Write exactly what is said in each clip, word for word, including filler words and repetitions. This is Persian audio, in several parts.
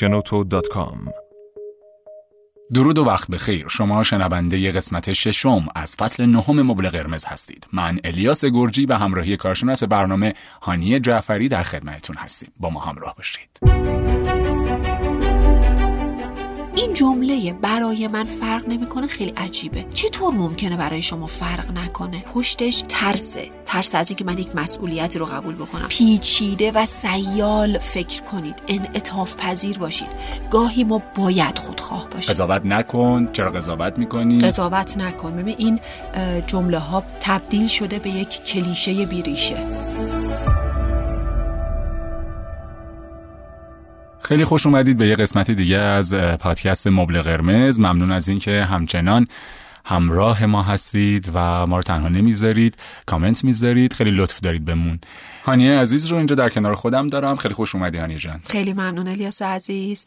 شنوتو دات کام. درود و وقت بخیر. شما شنونده قسمت ششم از فصل نهم مبل قرمز هستید. من الیاس گورجی به همراهی کارشناس برنامه هانی جعفری در خدمتتون هستیم. با ما همراه باشید. این جمله برای من فرق نمیکنه خیلی عجیبه. چطور ممکنه برای شما فرق نکنه؟ پشتش ترسه. ترس از اینکه من یک مسئولیتی رو قبول بکنم. پیچیده و سیال فکر کنید، انعطاف پذیر باشید. گاهی ما باید خودخواه باشیم. قضاوت نکن. چرا قضاوت میکنی؟ قضاوت نکن. ببین این جمله ها تبدیل شده به یک کلیشه بی ریشه. خیلی خوش اومدید به یه قسمت دیگه از پادکست مبل قرمز. ممنون از اینکه همچنان همراه ما هستید و ما رو تنها نمیذارید، کامنت میذارید، خیلی لطف دارید بهمون. هانیه عزیز رو اینجا در کنار خودم دارم. خیلی خوش اومدی هانیه جان. خیلی ممنون الیاس عزیز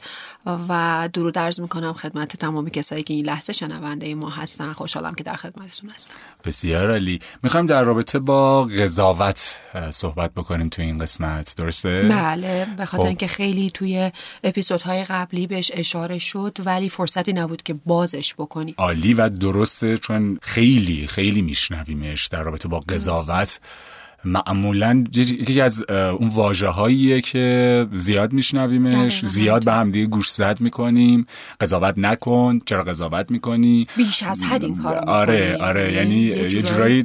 و درود عرض میکنم خدمت تمام کسایی که این لحظه شنونده ما هستن. خوشحالم که در خدمتتون هستم. بسیار عالی. میخوایم در رابطه با قضاوت صحبت بکنیم تو این قسمت، درسته؟ بله، به خاطر اینکه خیلی توی اپیزودهای قبلی بهش اشاره شد ولی فرصتی نبود که بازش بکنی. عالی و درست، چون خیلی خیلی میشنویمش در رابطه با قضاوت. معمولاً یکی از اون واژه‌هاییه که زیاد میشنویمش، زیاد به هم دیگه گوشزد میکنیم. قضاوت نکن، چرا قضاوت میکنی؟ بیش از حد این کارو میکنی. آره آره، یعنی یه جورایی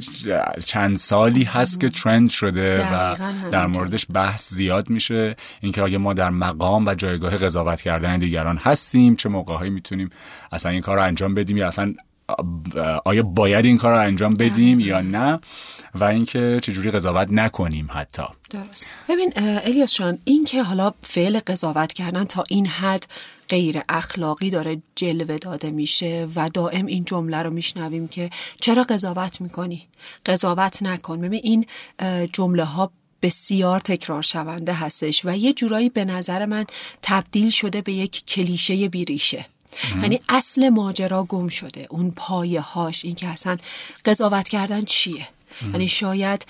چند سالی هست که ترند شده و در موردش بحث زیاد میشه، اینکه آگه ما در مقام و جایگاه قضاوت کردن دیگران هستیم، چه موقع‌هایی میتونیم اصلا این کارو انجام بدیم یا اصلا آیا باید این کار رو انجام بدیم یا نه، و اینکه چجوری قضاوت نکنیم حتی. درست. ببین الیاس جان، این که حالا فعل قضاوت کردن تا این حد غیر اخلاقی داره جلوه داده میشه و دائم این جمله رو میشنویم که چرا قضاوت میکنی؟ قضاوت نکن. ببین این جمله ها بسیار تکرار شونده هستش و یه جورایی به نظر من تبدیل شده به یک کلیشه بی ریشه. یعنی اصل ماجرا گم شده، اون پایه هاش، این که اصلا قضاوت کردن چیه. یعنی شاید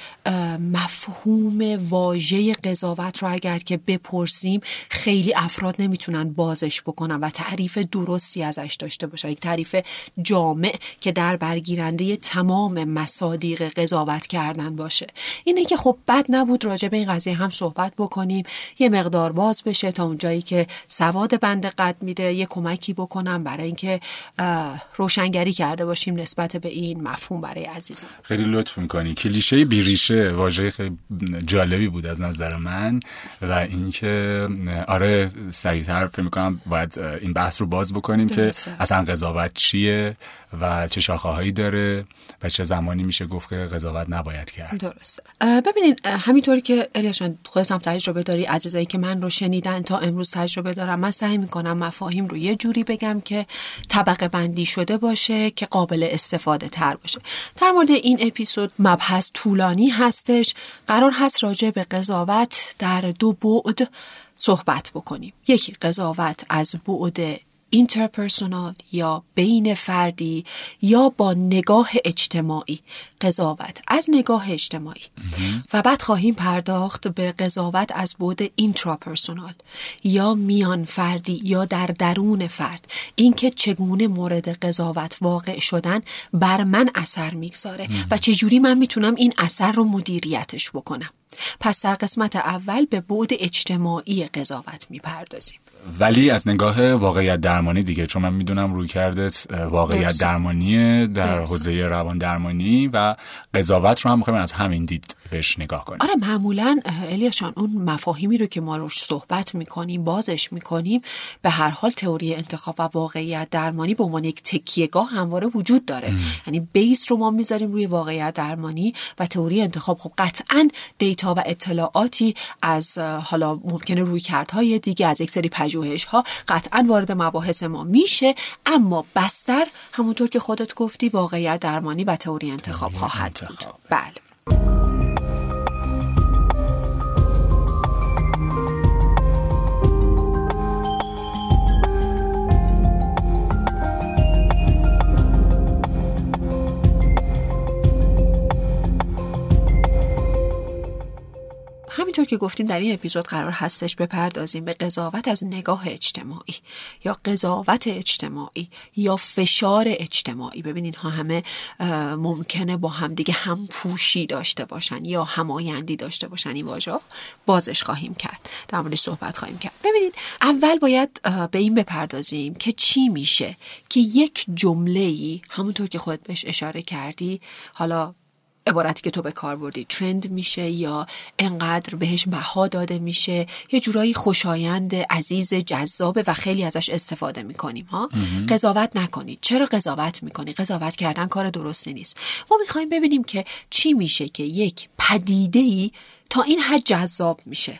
مفهوم واژه قضاوت رو اگر که بپرسیم خیلی افراد نمیتونن بازش بکنن و تعریف درستی ازش داشته باشن، یک تعریف جامع که در برگیرنده تمام مصادیق قضاوت کردن باشه. اینه که خب بد نبود راجع به این قضیه هم صحبت بکنیم، یه مقدار باز بشه تا اونجایی که سواد بنده قد میده یه کمکی بکنم برای اینکه روشنگری کرده باشیم نسبت به این مفهوم برای عزیزان. خیلی لطف میکنی. کلیشه بی ریشه واژه خیلی جالبی بود از نظر من و اینکه آره سریعتر فکر میکنم باید این بحث رو باز بکنیم درسته. که اصلا قضاوت چیه و چه شاخه‌هایی داره و چه زمانی میشه گفت که قضاوت نباید کرد. درست. ببینین همینطوری که الیاس جان خودت هم تجربه داری، عزیزایی که من رو شنیدن تا امروز تجربه دارم، من سعی میکنم مفاهیم رو یه جوری بگم که طبقه بندی شده باشه که قابل استفاده تر باشه. در مورد این اپیزود مبحث طولانی هستش. قرار هست راجع به قضاوت در دو بعد صحبت بکنیم. یکی قضاوت از بعد interpersonal یا بین فردی یا با نگاه اجتماعی، قضاوت از نگاه اجتماعی، و بعد خواهیم پرداخت به قضاوت از بعد اینتراپرسونال یا میان فردی یا در درون فرد، اینکه چگونه مورد قضاوت واقع شدن بر من اثر میگذاره و چجوری من میتونم این اثر رو مدیریتش بکنم. پس در قسمت اول به بعد اجتماعی قضاوت میپردازیم، ولی از نگاه واقعیت درمانی دیگه، چون من میدونم روی کردت واقعیت درست. درمانیه در درست. حوزه روان درمانی و قضاوت رو هم میخوایم از همین دید بهش نگاه کنیم. آره معمولاً الیاس جان اون مفاهیمی رو که ما روش صحبت میکنیم بازش میکنیم، به هر حال تئوری انتخاب و واقعیت درمانی به عنوان یک تکیه‌گاه همواره وجود داره. یعنی بیس رو ما میذاریم روی واقعیت درمانی و تئوری انتخاب خب قطعاً دیتا و اطلاعاتی از حالا ممکنه رویکردهای دیگه، از یک سری پژوهش ها قطعاً وارد مباحث ما میشه، اما بستر همونطور که خودت گفتی واقعیت درمانی و تئوری انتخاب خواهد بود. بله. همینطور که که گفتیم در این اپیزود قرار هستش بپردازیم به قضاوت از نگاه اجتماعی یا قضاوت اجتماعی یا فشار اجتماعی. ببینید ها همه ممکنه با هم دیگه هم پوشی داشته باشن یا همایندی داشته باشن. این واژه بازش خواهیم کرد، در موردش صحبت خواهیم کرد. ببینید اول باید به این بپردازیم که چی میشه که یک جمله‌ای همونطور که خودت بهش اشاره کردی، حالا عبارتی که تو به کار بردی ترند میشه یا انقدر بهش بها داده میشه، یه جورایی خوشایند، عزیز، جذاب و خیلی ازش استفاده میکنیم. ها قضاوت نکنید. چرا قضاوت میکنی؟ قضاوت کردن کار درستی نیست. ما میخوایم ببینیم که چی میشه که یک پدیده‌ای تا این حد جذاب میشه،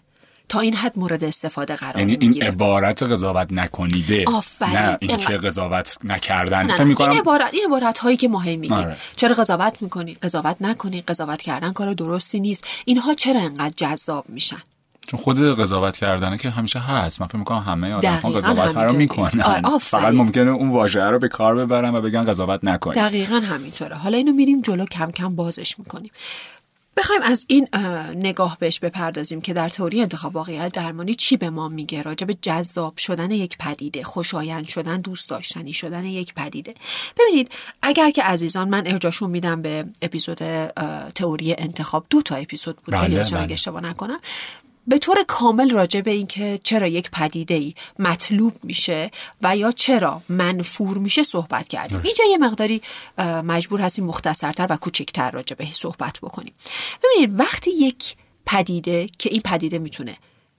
تا این حد مورد استفاده قرار میگیره. یعنی این عبارت قضاوت نکنیده، نه این که قضاوت نکردن. تا میگم این عبارت این عبارت هایی که ما هی میگیم آره. چرا قضاوت میکنی؟ قضاوت نکنی، قضاوت کردن کار درستی نیست. اینها چرا انقدر جذاب میشن؟ چون خود قضاوت کردنه که همیشه هست. من فکر میکنم همه آدم‌ها قضاوت رو میکنن، فقط ممکنه اون واژه رو به کار ببرن و بگن قضاوت نکنید. دقیقاً همینطوره. حالا اینو میریم جلو، کم کم بازش میکنیم. بخوایم از این نگاه بهش بپردازیم که در تئوری انتخاب واقعیت درمانی چی به ما میگه راجع به جذاب شدن یک پدیده، خوشایند شدن، دوست داشتنی شدن یک پدیده. ببینید اگر که عزیزان، من ارجاعشون میدم به اپیزود تئوری انتخاب، دو تا اپیزود بود الیاس، اگه اشتباه نکنم، به طور کامل راجع به این که چرا یک پدیده‌ای مطلوب میشه و یا چرا منفور میشه صحبت کردیم. اینجا یه مقداری مجبور هستیم مختصرتر و کوچکتر راجع بهش صحبت بکنیم. ببینید وقتی یک پدیده که این پدیده میتونه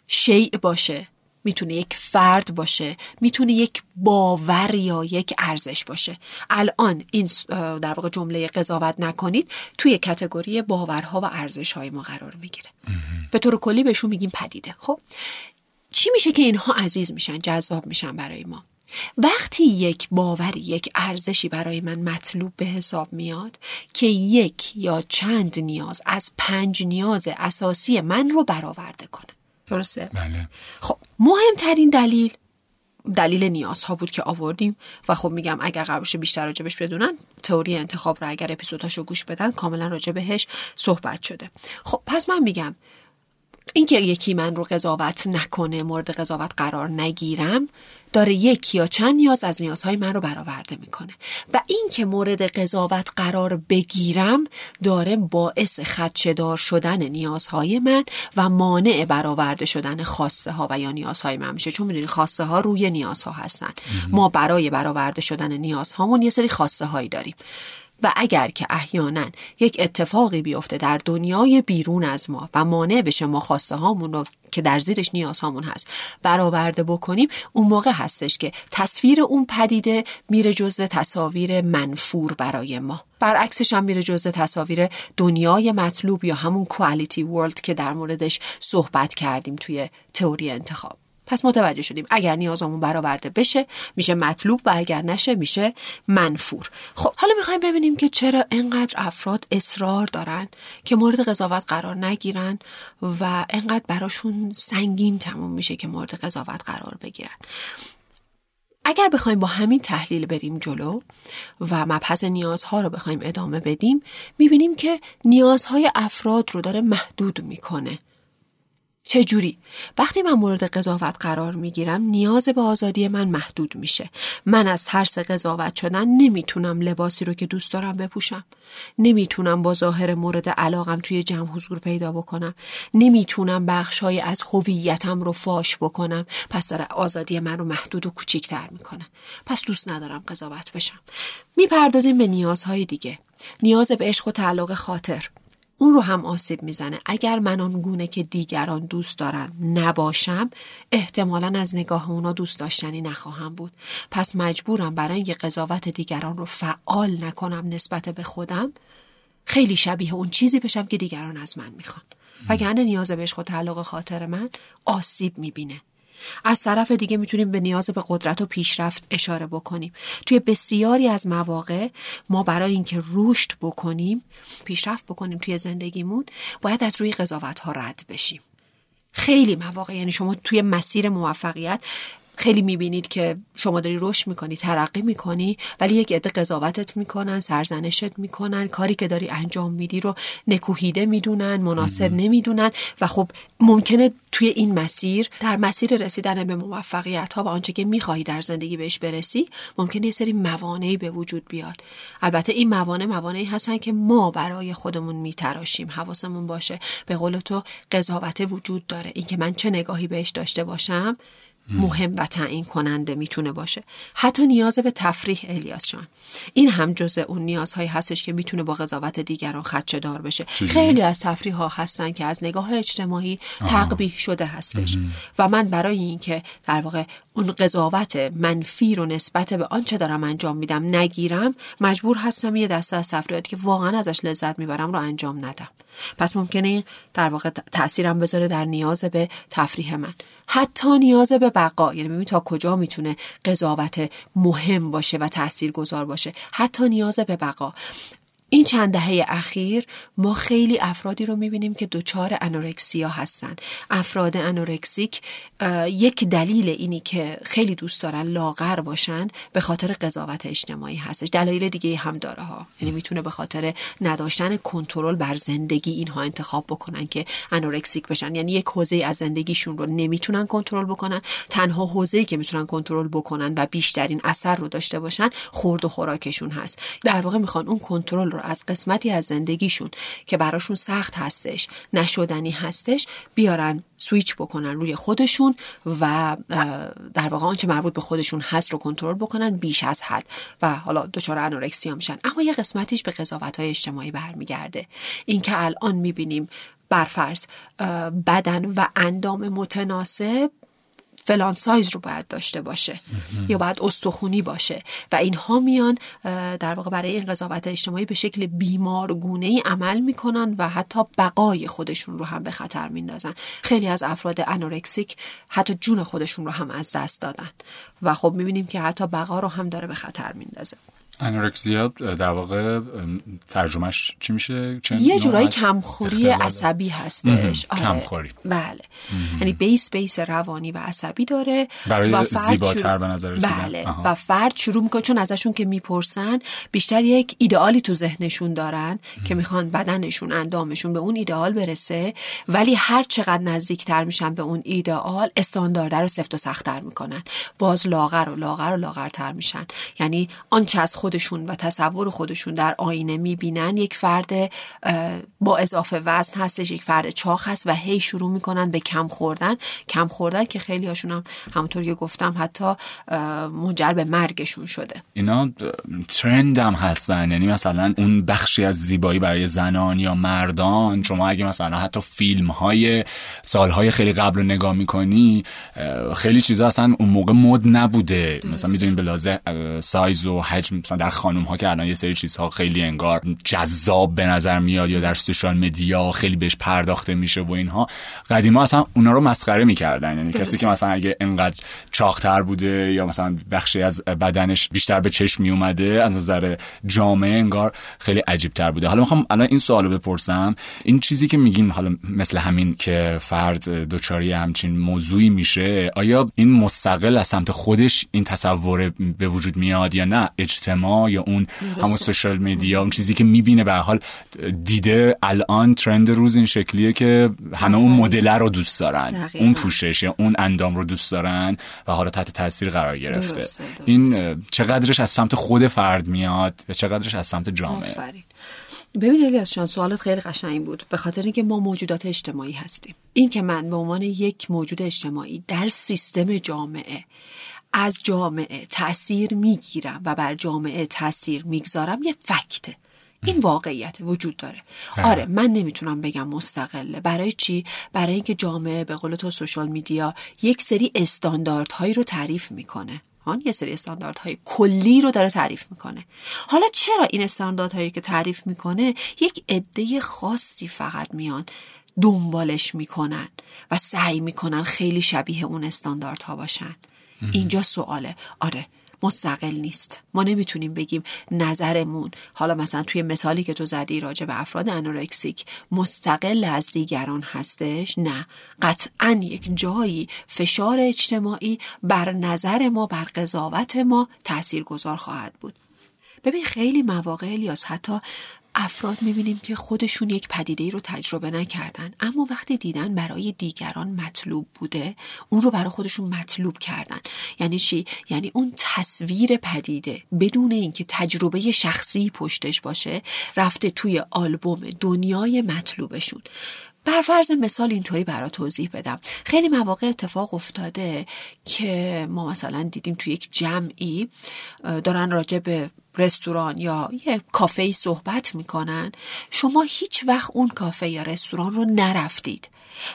شیء باشه، میتونه یک فرد باشه، میتونه یک باور یا یک ارزش باشه. الان این در واقع جمله قضاوت نکنید توی کاتگوری باورها و ارزش‌های ما قرار میگیره. به طور کلی بهشون میگیم پدیده. خب چی میشه که اینها عزیز میشن، جذاب میشن برای ما؟ وقتی یک باوری، یک ارزشی برای من مطلوب به حساب میاد که یک یا چند نیاز از پنج نیاز اساسی من رو برآورده کنه. درسته؟ بله. خب مهمترین دلیل دلیل نیازها بود که آوردیم و خب میگم اگر قرار باشه بیشتر راجبش بدونن، تئوری انتخاب رو اگر اپیزوداشو گوش بدن کاملا راجبهش صحبت شده. خب پس من میگم اینکه یکی من رو قضاوت نکنه، مورد قضاوت قرار نگیرم، داره یکی یا چند نیاز از نیازهای من رو برآورده میکنه و اینکه مورد قضاوت قرار بگیرم داره باعث خدشه‌دار شدن نیازهای من و مانع برآورده شدن خواسته ها و یا نیازهای من میشه. چون میدونی خواسته ها روی نیازها هستن. ما برای برآورده شدن نیازهامون یه سری خواسته هایی داریم و اگر که احیانا یک اتفاقی بیفته در دنیای بیرون از ما و مانع بشه ما خواسته هامون رو که در زیرش نیاز هامون هست برآورده بکنیم، اون موقع هستش که تصویر اون پدیده میره جزء تصاویر منفور برای ما، برعکسش هم میره جزء تصاویر دنیای مطلوب یا همون کوالیتی ورلد که در موردش صحبت کردیم توی تئوری انتخاب. پس متوجه شدیم اگر نیازمون برآورده بشه میشه مطلوب و اگر نشه میشه منفور. خب حالا میخوایم ببینیم که چرا انقدر افراد اصرار دارن که مورد قضاوت قرار نگیرن و انقدر براشون سنگین تموم میشه که مورد قضاوت قرار بگیرن. اگر بخوایم با همین تحلیل بریم جلو و مبحث نیازها رو بخوایم ادامه بدیم، میبینیم که نیازهای افراد رو داره محدود میکنه. چجوری؟ وقتی من مورد قضاوت قرار میگیرم نیاز به آزادی من محدود میشه. من از ترس قضاوت شدن نمیتونم لباسی رو که دوست دارم بپوشم، نمیتونم با ظاهر مورد علاقم توی جمع حضور پیدا بکنم، نمیتونم بخشای از هویتم رو فاش بکنم. پس داره آزادی من رو محدود و کوچیک‌تر میکنه. پس دوست ندارم قضاوت بشم. میپردازیم به نیازهای دیگه. نیاز به عشق و تعلق خاطر، اون رو هم آسیب میزنه. اگر من آنگونه که دیگران دوست دارن نباشم، احتمالاً از نگاه اونا دوست داشتنی نخواهم بود. پس مجبورم برای اینکه قضاوت دیگران رو فعال نکنم نسبت به خودم، خیلی شبیه اون چیزی بشم که دیگران از من میخوان. وگرنه نیاز به عشق و تعلق خاطر من آسیب میبینه. از طرف دیگه میتونیم به نیاز به قدرت و پیشرفت اشاره بکنیم. توی بسیاری از مواقع ما برای اینکه رشد بکنیم، پیشرفت بکنیم توی زندگیمون، باید از روی قضاوت‌ها رد بشیم. خیلی مواقع، یعنی شما توی مسیر موفقیت خیلی میبینید که شما داری رشد میکنی، ترقی میکنی، ولی یک عده قضاوتت میکنن، سرزنشت میکنن، کاری که داری انجام میدی رو نکوهیده میدونن، مناسب نمیدونن و خب ممکنه توی این مسیر، در مسیر رسیدن به موفقیت ها و آنچه که میخوایی در زندگی بهش برسی، ممکنه یه سری موانعی به وجود بیاد. البته این موانع موانعی هستن که ما برای خودمون میتراشیم، حواسمون باشه. به قول تو قضاوت وجود داره، اینکه من چه نگاهی بهش داشته باشم مهم و تعیین کننده میتونه باشه. حتی نیاز به تفریح الیاس جان، این هم جزء اون نیازهایی هستش که میتونه با قضاوت دیگران خدشه دار بشه. چجوری؟ خیلی از تفریح ها هستن که از نگاه اجتماعی تقبیح شده هستش. آه. و من برای این که در واقع اون قضاوت منفی رو نسبت به آنچه دارم انجام میدم نگیرم، مجبور هستم یه دسته از تفریحاتی که واقعا ازش لذت میبرم رو انجام ندم. پس ممکنه در واقع تأثیرم بذاره در نیاز به تفریح من. حتی نیاز به بقا، یعنی ببین تا کجا میتونه قضاوت مهم باشه و تاثیرگذار باشه، حتی نیاز به بقا. این چند دهه اخیر ما خیلی افرادی رو میبینیم که دچار انورکسیا هستن. افراد انورکسیک یک دلیل اینی که خیلی دوست دارن لاغر باشن به خاطر قضاوت اجتماعی هستش. دلایل دیگه هم داره ها، یعنی میتونه به خاطر نداشتن کنترل بر زندگی اینها انتخاب بکنن که انورکسیک بشن، یعنی یک حوزه از زندگیشون رو نمیتونن کنترل بکنن. تنها حوزه‌ای که میتونن کنترل بکنن و بیشترین اثر رو داشته باشن خورد و خوراکشون هست. در واقع میخوان اون کنترل از قسمتی از زندگیشون که براشون سخت هستش، نشدنی هستش، بیارن سویچ بکنن روی خودشون و در واقع آنچه مربوط به خودشون هست رو کنترل بکنن بیش از حد و حالا دچار انورکسیا میشن. اما یه قسمتیش به قضاوت‌های اجتماعی برمیگرده. این که الان میبینیم برفرض بدن و اندام متناسب فلان سایز رو باید داشته باشه یا باید استخونی باشه و اینها میان در واقع برای این قضاوت اجتماعی به شکل بیمارگونه‌ای عمل میکنن و حتی بقای خودشون رو هم به خطر میندازن. خیلی از افراد انورکسیک حتی جون خودشون رو هم از دست دادن و خب میبینیم که حتی بقا رو هم داره به خطر میندازه. انورکسیا در واقع ترجمهش چی میشه؟ یه جورایی کمخوری عصبی هستش. کمخوری. بله. یعنی بیس بیس روانی و عصبی داره. برای زیباتر به نظر رسیدن. بله. و فرد شروع میکنه، چون ازشون که میپرسن بیشتر یک ایدئالی تو ذهنشون دارن که میخوان بدنشون، اندامشون به اون ایدئال برسه، ولی هر چقدر نزدیکتر میشن به اون ایدئال استاندارد رو سفت و سخت‌تر میکنن. باز لاغر و لاغر و لاغرتر میشن. یعنی آنچه از خودشون و تصور خودشون در آینه میبینن یک فرد با اضافه وزن هستش، یک فرد چاق هست و هی شروع میکنن به کم خوردن. کم خوردن که خیلی هاشون هم همونطور که گفتم حتی منجر به مرگشون شده. اینا ترند هم هستن، یعنی مثلا اون بخشی از زیبایی برای زنان یا مردان، شما اگه مثلا حتی فیلم های سالهای خیلی قبل رو نگاه میکنی خیلی چیزا اصلا اون موقع مد نبوده. درست. مثلا میدونین بلازه سایز و حجم در خانوم ها که الان یه سری چیزها خیلی انگار جذاب به نظر میاد یا در سوشال مدیا خیلی بهش پرداخته میشه و اینها، قدیما اصلا اونا رو مسخره میکردن. یعنی درست. کسی که مثلا اگه انقدر چاق‌تر بوده یا مثلا بخشی از بدنش بیشتر به چشم می اومده، از نظر جامعه انگار خیلی عجیب تر بوده. حالا میخوام الان این سوالو بپرسم، این چیزی که میگیم حالا مثل همین که فرد دوچاری همچین موضوعی میشه، آیا این مستقل از سمت خودش این تصور به وجود میاد یا نه اجتماع ما یا اون همون سوشال مدیا، اون چیزی که میبینه به هر حال دیده؟ الان ترند روز این شکلیه که همه اون مدل رو دوست دارن، دقیقا. اون پوشش یا اون اندام رو دوست دارن و حالا تحت تاثیر قرار گرفته. درسته، درسته. این چقدرش از سمت خود فرد میاد و چقدرش از سمت جامعه؟ آفرین. ببین الیاس جان، سوالت خیلی قشنگ بود، به خاطر اینکه ما موجودات اجتماعی هستیم. این که من به عنوان یک موجود اجتماعی در سیستم جامعه از جامعه تأثیر میگیرم و بر جامعه تأثیر میگذارم یه فکته، این واقعیت وجود داره. آره، من نمیتونم بگم مستقله. برای چی؟ برای اینکه جامعه به قول تو سوشال میدیا یک سری استانداردهایی رو تعریف میکنه، یه سری استانداردهای کلی رو داره تعریف میکنه. حالا چرا این استانداردهایی که تعریف میکنه یک عده خاصی فقط میان دنبالش میکنن و سعی میکنن خیلی شبیه اون استانداردها باشن؟ اینجا سواله. آره، مستقل نیست. ما نمیتونیم بگیم نظرمون، حالا مثلا توی مثالی که تو زدی راجع به افراد انورکسیک، مستقل از دیگران هستش. نه، قطعاً یک جایی فشار اجتماعی بر نظر ما، بر قضاوت ما تاثیرگذار خواهد بود. ببین خیلی مواقع الیاس حتی افراد میبینیم که خودشون یک پدیده‌ای رو تجربه نکردن، اما وقتی دیدن برای دیگران مطلوب بوده، اون رو برای خودشون مطلوب کردن. یعنی چی؟ یعنی اون تصویر پدیده بدون اینکه تجربه شخصی پشتش باشه رفته توی آلبوم دنیای مطلوبشون. بر فرض مثال اینطوری برای توضیح بدم، خیلی مواقع اتفاق افتاده که ما مثلا دیدیم توی یک جمعی دارن راجع به رستوران یا یه کافه‌ای صحبت میکنن، شما هیچ وقت اون کافه یا رستوران رو نرفتید،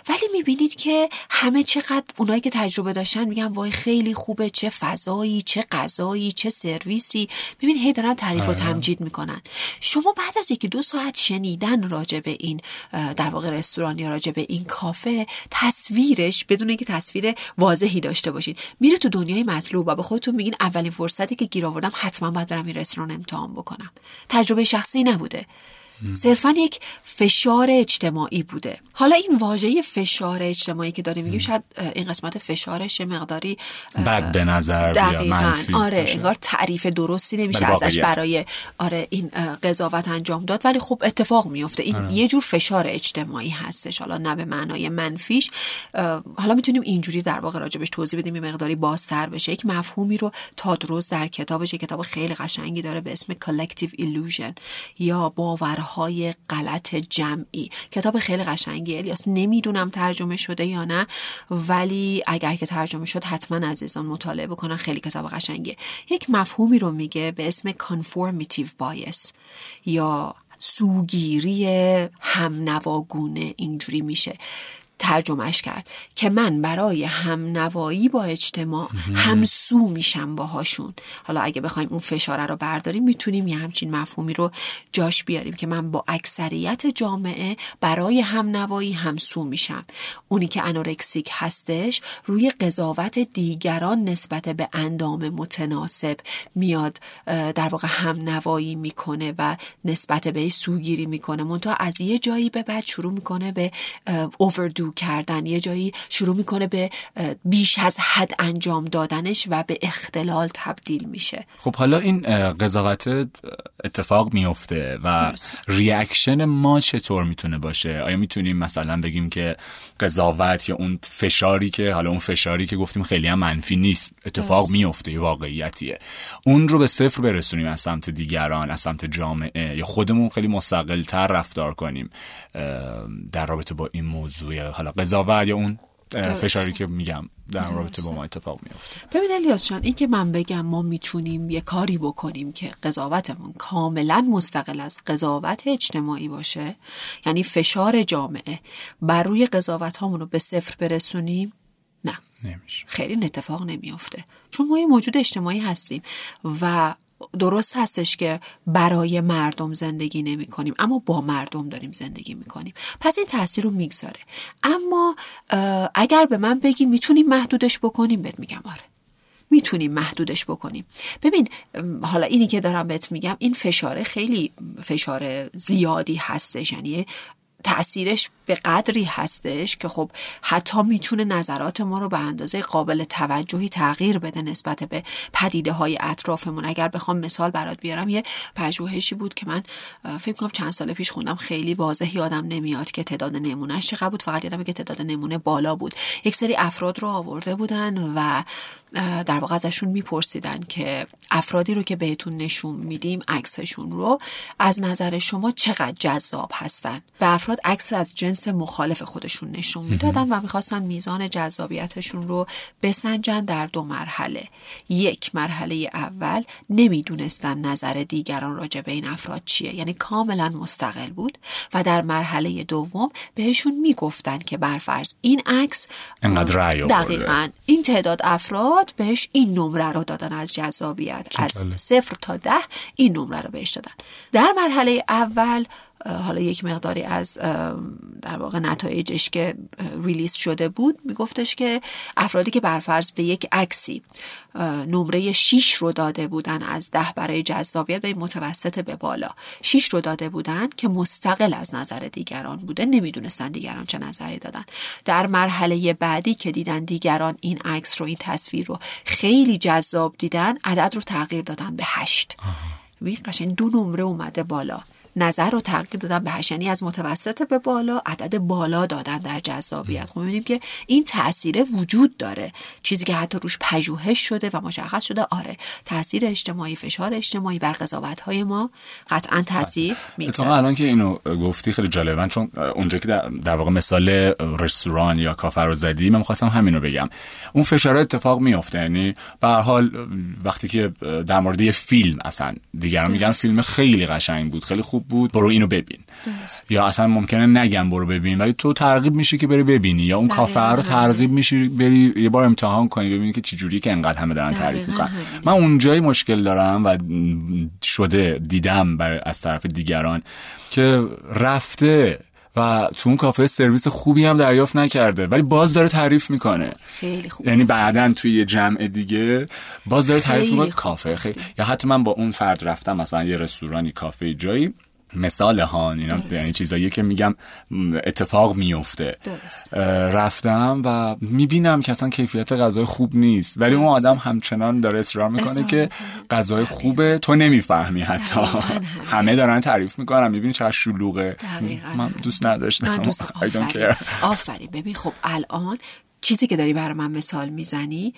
ولی میبینید که همه چقدر اونایی که تجربه داشتن میگن وای خیلی خوبه، چه فضایی، چه غذایی، چه سرویسی، میبینید هی دارن تعریف و تمجید میکنن. شما بعد از یکی دو ساعت شنیدن راجع به این در واقع رستوران یا راجع به این کافه، تصویرش بدون اینکه تصویر واضحی داشته باشین میره تو دنیای مطلوب و به خودتون میگین اولین فرصتی که گیر آوردم حتما باید برم این رستوران امتحان بکنم. تجربه شخصی نبوده، صرفاً یک فشار اجتماعی بوده. حالا این واژه فشار اجتماعی که داریم میگیم، شاید این قسمت فشارش مقداری بد به نظر بیاد، منفی، آره انگار تعریف درستی نمیشه ازش برای آره این قضاوت انجام داد، ولی خب اتفاق میفته. این آره. یه جور فشار اجتماعی هستش، حالا نه به معنای منفیش. حالا میتونیم اینجوری در واقع راجبش توضیح بدیم این مقداری بازتر بشه. یک مفهومی رو تادروز در کتابش، کتاب خیلی قشنگی داره به اسم کلکتیو ایلوژن یا باورها های غلط جمعی، کتاب خیلی قشنگی الیاس، نمیدونم ترجمه شده یا نه، ولی اگر که ترجمه شد حتما عزیزان مطالعه بکنن، خیلی کتاب قشنگیه. یک مفهومی رو میگه به اسم conformative bias یا سوگیری همنواگونه، اینجوری میشه ترجمهش کرد که من برای همنوایی با اجتماع همسو میشم باهاشون. حالا اگه بخوایم اون فشاره رو برداریم میتونیم یه همچین مفهومی رو جاش بیاریم که من با اکثریت جامعه برای همنوایی همسو میشم. اونی که انورکسیک هستش روی قضاوت دیگران نسبت به اندام متناسب میاد در واقع همنوایی میکنه و نسبت به سوگیری میکنه، منتها از یه جایی به بعد شروع میکنه به اووردو کردن، یه جایی شروع میکنه به بیش از حد انجام دادنش و به اختلال تبدیل میشه. خب حالا این قضاوت اتفاق میفته و درست. ریاکشن ما چطور میتونه باشه؟ آیا میتونیم مثلا بگیم که قضاوت یا اون فشاری که حالا اون فشاری که گفتیم خیلی هم منفی نیست، اتفاق درست. میفته، یه واقعیتیه، اون رو به صفر برسونیم از سمت دیگران، از سمت جامعه، یا خودمون خیلی مستقل‌تر رفتار کنیم در رابطه با این موضوع، حالا قضاوت یا اون فشاری که میگم در رابطه با ما اتفاق میفته. ببین الیاس جان، این که من بگم ما میتونیم یه کاری بکنیم که قضاوتمون کاملا مستقل از قضاوت اجتماعی باشه، یعنی فشار جامعه بر روی قضاوت هامون رو به صفر برسونیم، نه نمیشه. خیلی این اتفاق نمیفته، چون ما یه موجود اجتماعی هستیم و درست هستش که برای مردم زندگی نمی کنیم، اما با مردم داریم زندگی می کنیم. پس این تأثیر رو میگذاره. اما اگر به من بگی میتونیم محدودش بکنیم، بهت میگم آره میتونیم محدودش بکنیم. ببین حالا اینی که دارم بهت میگم این فشاره خیلی فشار زیادی هستش، یعنی تأثیرش به قدری هستش که خب حتی میتونه نظرات ما رو به اندازه قابل توجهی تغییر بده نسبت به پدیده های اطرافمون. اگر بخوام مثال برات بیارم، یه پژوهشی بود که من فکر کنم چند سال پیش خوندم، خیلی واضح یادم نمیاد که تعداد نمونهش چقدر بود، فقط یادم که تعداد نمونه بالا بود. یک سری افراد رو آورده بودن و در واقع ازشون میپرسیدن که افرادی رو که بهتون نشون میدیم عکسشون رو، از نظر شما چقدر جذاب هستن. به افراد عکس از جنس مخالف خودشون نشون میدادن و میخواستن میزان جذابیتشون رو بسنجن در دو مرحله. یک مرحله اول نمیدونستن نظر دیگران راجع به این افراد چیه، یعنی کاملا مستقل بود، و در مرحله دوم بهشون میگفتن که برفرض این عکس دقیقاً این تعداد افراد بهش این نمره رو دادن از جذابیت، از صفر تا ده این نمره رو بهش دادن. در مرحله اول حالا یک مقداری از در واقع نتایجش که ریلیز شده بود، میگفتش که افرادی که برفرض به یک عکسی نمره شش رو داده بودن از ده برای جذابیت به متوسط به بالا، شش رو داده بودن که مستقل از نظر دیگران بوده، نمیدونستن دیگران چه نظری دادن. در مرحله بعدی که دیدن دیگران این عکس رو، این تصویر رو خیلی جذاب دیدن، عدد رو تغییر دادن به هشت. ببین قشنگ دو نمره اومده بالا، نظر رو تغییر دادن به هشت، یعنی از متوسط به بالا عدد بالا دادن در جذابیت. خب می‌بینیم که این تأثیر وجود داره، چیزی که حتی روش پژوهش شده و مشخص شده. آره، تأثیر اجتماعی، فشار اجتماعی بر قضاوت‌های ما قطعاً تأثیر می‌گذاره. تا الان که اینو گفتی خیلی جالبن، چون اونجا که در واقع مثال رستوران یا کافه رو زدی، من می‌خواستم همین رو بگم. اون فشار اتفاق می‌افته، یعنی به هر حال وقتی که در مورد یه فیلم، اصلا دیگران میگن فیلم خیلی قشنگ بود، خیلی خوب بود، برو اینو ببین. درست. یا اصلا ممکنه نگم برو ببین، ولی تو ترغیب میشی که بری ببینی، یا اون کافه رو ترغیب میشی بری یه بار امتحان کنی ببینی که چه جوریه که انقدر همه دارن تعریف میکنن. من اونجایی مشکل دارم و شده دیدم برای از طرف دیگران که رفته و تو اون کافه سرویس خوبی هم دریافت نکرده، ولی باز داره تعریف میکنه خیلی خوب، یعنی بعدن توی یه جمع دیگه باز داره تعریف میکنه کافه خیلی. یا حتی من با اون فرد رفتم مثلا یه رستورانی، کافه، جایی، مثال هان اینا، یعنی چیزایی که میگم اتفاق میفته. رفتم و میبینم که اصلا کیفیت غذای خوب نیست، ولی درست. اون آدم همچنان داره اصرار میکنه که غذای خوبه، تو نمیفهمی، حتی همه دارن تعریف میکنن، میبینی چقدر شلوغه، من دوست نداشتم. I don't care. آفرین. ببین خب الان چیزی که داری برام مثال میزنی،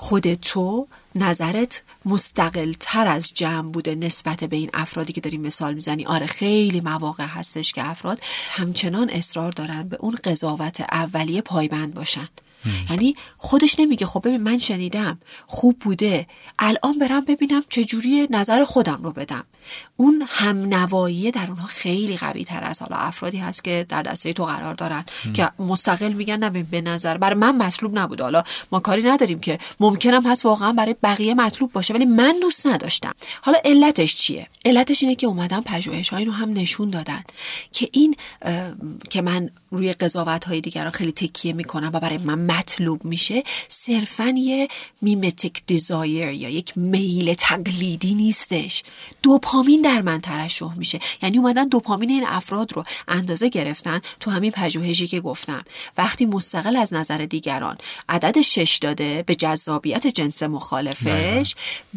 خود تو نظرت مستقل تر از جمع بوده نسبت به این افرادی که داری مثال میزنی. آره خیلی مواقع هستش که افراد همچنان اصرار دارن به اون قضاوت اولیه پایبند باشن. یعنی خودش نمیگه خب ببین من شنیدم خوب بوده، الان برم ببینم چجوری نظر خودم رو بدم. اون همنوایی در اونها خیلی قوی تر از حالا افرادی هست که در دسته تو قرار دارن ام. که مستقل میگن نه به نظر بر من مطلوب نبود. حالا ما کاری نداریم که ممکنم هست واقعا برای بقیه مطلوب باشه، ولی من دوست نداشتم. حالا علتش چیه؟ علتش اینه که اومدن پژوهش‌ها اینو هم نشون دادن که این که من روی قضاوت‌های دیگران خیلی تکیه میکنم و برای من مطلوب میشه، صرفاً یه میمتیک دیزایر یا یک میل تقلیدی نیستش. دوپامین در من ترشح میشه، یعنی اومدن دوپامین این افراد رو اندازه گرفتن. تو همین پژوهشی که گفتم وقتی مستقل از نظر دیگران عدد شش داده به جذابیت جنس مخالفش،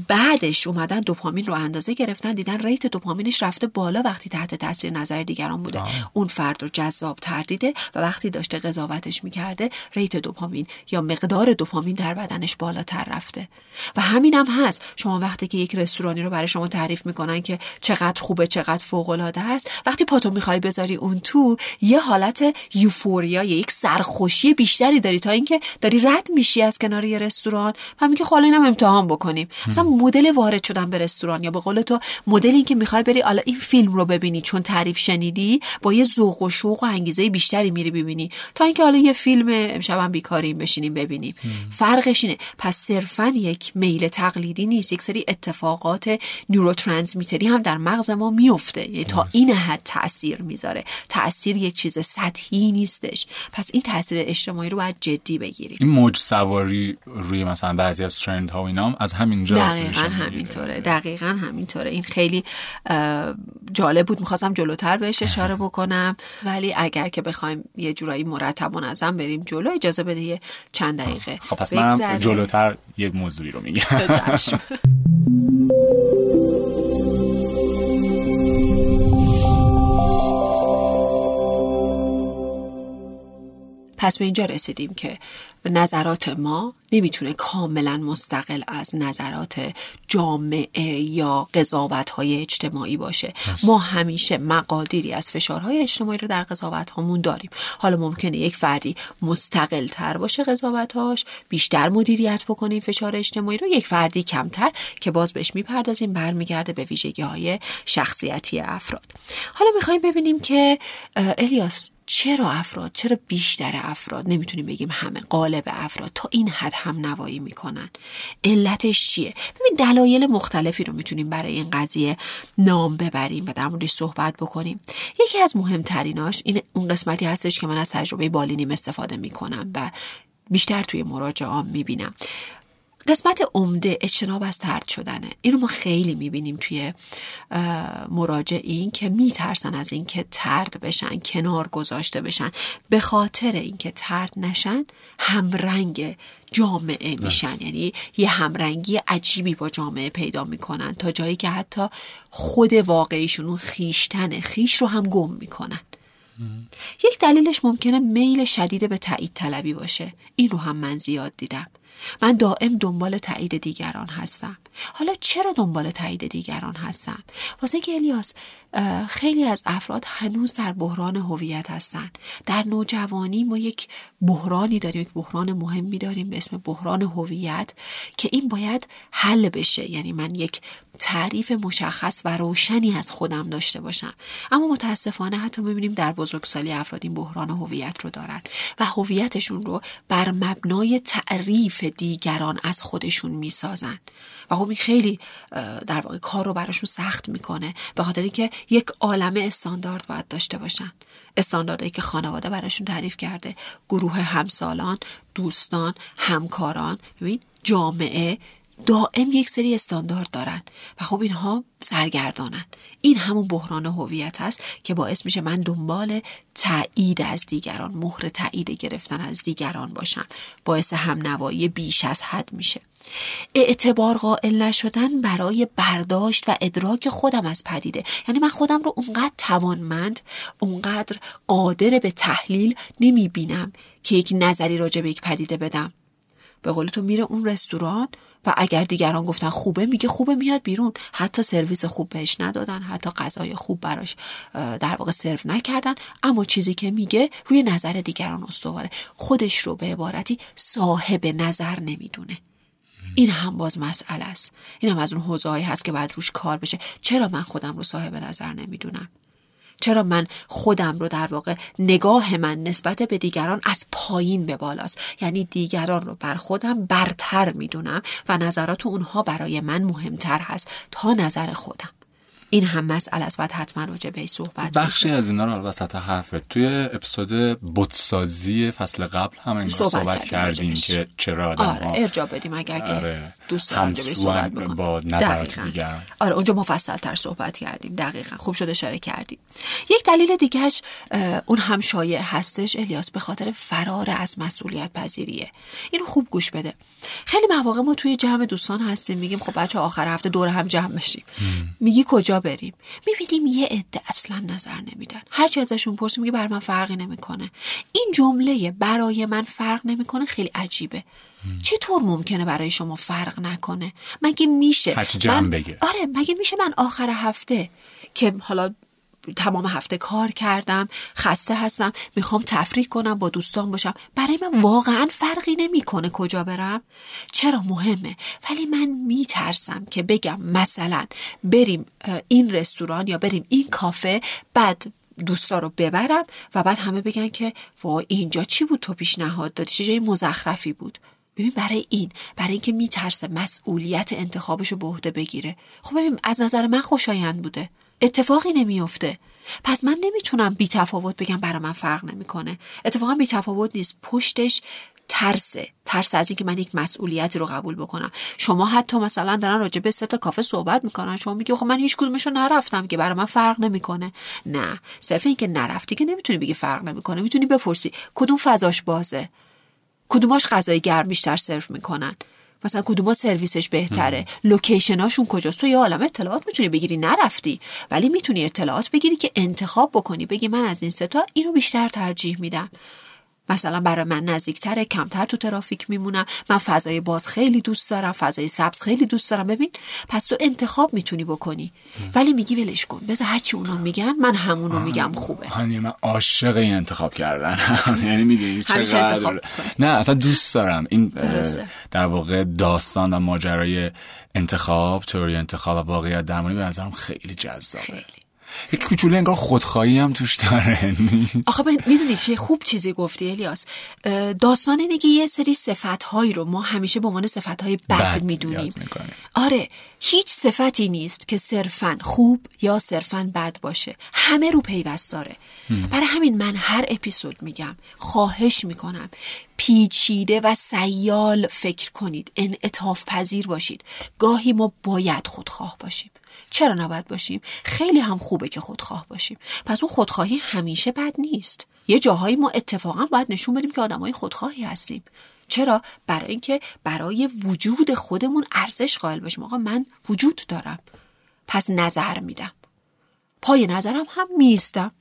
بعدش اومدن دوپامین رو اندازه گرفتن، دیدن ریت دوپامینش رفته بالا وقتی تحت تاثیر نظر دیگران بوده. آه. اون فرد رو جذاب تر دیده و وقتی داشته قضاوتش میکرده ریت دوپامین یا مقدار دوپامین در بدنش بالاتر رفته. و همین هم هست، شما وقتی که یک رستورانی رو برای شما تعریف میکنن که چقدر خوبه، چقدر فوق‌العاده است، وقتی پاتو میخوای بذاری اون تو، یه حالت یوفوریا، یک سرخوشی بیشتری داری تا اینکه داری رد میشی از کنار یه رستوران و میگی خب اینم امتحان بکنیم. مثلا مدل وارد شدن به رستوران، یا به قول تو مدل این که میخوای بری حالا این فیلم رو ببینی، چون تعریف شنیدی با یه ذوق و شوق و انگیزه بیشتری میری ببینی تا اینکه حالا یه فیلم امشبم کاریم بشینیم ببینیم. فرقش اینه. پس صرفاً یک میل تقلیدی نیست، یک سری اتفاقات نوروترانسمیتری هم در مغز ما میفته، یعنی تا این حد تأثیر میذاره. تأثیر یک چیز سطحی نیستش. پس این تأثیر اجتماعی رو باید جدی بگیریم. این موج سواری روی مثلا بعضی از ترندها و اینام از همینجا دقیقاً همینطوره. دقیقاً همینطوره. این خیلی جالب بود، می‌خواستم جلوتر بهش اشاره بکنم، ولی اگر که بخوایم یه جورایی مرتب و منظم بریم جلو، اجازه دیگه چند دقیقه. خب پس من جلوتر یک موضوعی رو میگم. پس به اینجا رسیدیم که نظرات ما نمیتونه کاملا مستقل از نظرات جامعه یا قضاوت‌های اجتماعی باشه. ما همیشه مقادیری از فشارهای اجتماعی رو در قضاوت‌هامون داریم. حالا ممکنه یک فردی مستقل تر باشه، قضاوت‌هاش بیشتر مدیریت بکنه این فشار اجتماعی رو، یک فردی کمتر، که باز بهش میپردازیم، برمیگرده به ویژگی‌های شخصیتی افراد. حالا میخوایم ببینیم که الیاس چرا افراد، چرا بیشتر افراد، نمیتونیم بگیم همه، غالب افراد تا این حد هم نوایی میکنن؟ علتش چیه؟ ببین دلایل مختلفی رو میتونیم برای این قضیه نام ببریم و در موردش صحبت بکنیم. یکی از مهمتریناش این اون قسمتی هستش که من از تجربه بالینیم استفاده میکنم و بیشتر توی مراجعه‌ام میبینم. قسمت عمده اجتناب از طرد شدنه. این رو ما خیلی میبینیم توی مراجعین که میترسن از این که طرد بشن، کنار گذاشته بشن. به خاطر این که طرد نشن همرنگ جامعه میشن، یعنی یه همرنگی عجیبی با جامعه پیدا میکنن تا جایی که حتی خود واقعیشون، خیشتن خیش رو هم گم میکنن. یک دلیلش ممکنه میل شدید به تایید طلبی باشه. این رو هم من زیاد دیدم. من دائم دنبال تایید دیگران هستم. حالا چرا دنبال تایید دیگران هستم؟ واسه که الیاس خیلی از افراد هنوز در بحران هویت هستن. در نوجوانی ما یک بحرانی داریم، یک بحران مهمی داریم به اسم بحران هویت که این باید حل بشه. یعنی من یک تعریف مشخص و روشنی از خودم داشته باشم. اما متاسفانه حتی می‌بینیم در بزرگسالی افراد این بحران هویت رو دارن و هویتشون رو بر مبنای تعریف دیگران از خودشون میسازن و خب این خیلی در واقع کار رو براشون سخت میکنه، به خاطر اینکه یک عالمه استاندارد باید داشته باشن. استانداردی که خانواده براشون تعریف کرده، گروه همسالان، دوستان، همکاران، ببین جامعه دائم یک سری استاندارد دارن و خب اینها سرگردانن. این همون بحران هویت است که باعث میشه من دنبال تایید از دیگران، مهر تایید گرفتن از دیگران باشم. باعث هم نوایی بیش از حد میشه. اعتبار قائل نشدن برای برداشت و ادراک خودم از پدیده، یعنی من خودم رو اونقدر توانمند، اونقدر قادر به تحلیل نمیبینم که یک نظری راجع به یک پدیده بدم. به قول تو میره اون رستوران و اگر دیگران گفتن خوبه میگه خوبه، میاد بیرون. حتی سرویس خوب بهش ندادن، حتی غذای خوب براش در واقع سرو نکردن، اما چیزی که میگه روی نظر دیگران استواره. خودش رو به عبارتی صاحب نظر نمیدونه. این هم باز مسئله است. این هم از اون حوزه‌ای هست که باید روش کار بشه. چرا من خودم رو صاحب نظر نمیدونم؟ چرا من خودم رو در واقع نگاه من نسبت به دیگران از پایین به بالاست؟ یعنی دیگران رو بر خودم برتر میدونم و نظرات اونها برای من مهمتر هست تا نظر خودم. این هم مسئله است، باید حتما راجع بهش صحبت بخشی بشه. از اینا رو وسط حرفت توی اپیزود بتسازی فصل قبل هم این صحبت, صحبت کردیم که چرا آدم‌ها آره ارجاع بدیم اگر آره دوست دارن صحبت بکنن با نظرات دیگران. آره اونجا مفصل‌تر صحبت کردیم. دقیقاً خوب شد اشاره کردیم. یک دلیل دیگه‌اش اون هم شایع هستش الیاس، به خاطر فرار از مسئولیت پذیریه. اینو خوب گوش بده. خیلی مواقع ما توی جمع دوستان هستیم، میگیم خب بچه‌ها آخر هفته دور هم جمع بشیم. میگی کجا بریم؟ میبینیم یه عده اصلا نظر نمیدن. هرچی ازشون پرسیم میگه بر من فرقی نمیکنه. این جمله برای من فرق نمیکنه خیلی عجیبه. چطور ممکنه برای شما فرق نکنه؟ مگه میشه من... بگه. آره مگه میشه من آخر هفته که حالا تمام هفته کار کردم، خسته هستم، میخوام تفریح کنم، با دوستان باشم، برای من واقعا فرقی نمیکنه کجا برم؟ چرا مهمه؟ ولی من میترسم که بگم مثلا بریم این رستوران یا بریم این کافه، بعد دوستا رو ببرم و بعد همه بگن که وای اینجا چی بود تو پیشنهاد دادی، چه جای مزخرفی بود. ببین برای این، برای اینکه میترسه مسئولیت انتخابشو به عهده بگیره. خب ببین از نظر من خوشایند بوده، اتفاقی نمیفته، پس من نمیتونم بی تفاوت بگم برای من فرق نمیکنه. اتفاقا بی تفاوت نیست، پشتش ترسه، ترس از این که من یک مسئولیتی رو قبول بکنم. شما حتی مثلا دارن راجع به سه تا کافه صحبت میکنن، شما میگی خب من هیچ کدومش رو نرفتم که برای من فرق نمیکنه. نه، صرف این که نرفتی که نمیتونی بگی فرق نمیکنه. میتونی بپرسی کدوم فضاش بازه، کدوماش غذای گرم بیشتر سرو میکنن، مثلا کدوما سرویسش بهتره، لوکیشناشون کجاست. تو یه عالمه اطلاعات میتونی بگیری، نرفتی ولی میتونی اطلاعات بگیری که انتخاب بکنی، بگی من از این سه تا اینو بیشتر ترجیح میدم، مثلا برای من نزدیکتره، کمتر تو ترافیک میمونم، من فضای باز خیلی دوست دارم، فضای سبز خیلی دوست دارم. ببین پس تو انتخاب میتونی بکنی، ولی میگی ولش کن بذار هر چی اونا میگن من همونو میگم خوبه. یعنی من عاشق این انتخاب کردن، یعنی میدونی چرا؟ نه اصلا دوست دارم. این در واقع داستان و ماجرای انتخاب، تئوری انتخاب و واقعیت درمانی به نظرم خیلی جذابه. یک کوچولو انگار خودخواهی هم توش داره. آخه میدونی چه خوب چیزی گفتی الیاس. داستان اینه که یه سری صفت‌هایی رو ما همیشه به عنوان صفت‌های بد, بد میدونیم. آره، هیچ صفتی نیست که صرفاً خوب یا صرفاً بد باشه. همه رو پیوست داره. برای همین من هر اپیزود میگم خواهش میکنم پیچیده و سیال فکر کنید، انعطاف پذیر باشید. گاهی ما باید خودخواه باشیم. چرا نباید باشیم؟ خیلی هم خوبه که خودخواه باشیم. پس اون خودخواهی همیشه بد نیست. یه جاهایی ما اتفاقا باید نشون بدیم که آدمای خودخواهی هستیم. چرا؟ برای اینکه برای وجود خودمون ارزش قائل باشیم. آقا من وجود دارم، پس نظر میدم، پای نظرم هم میستم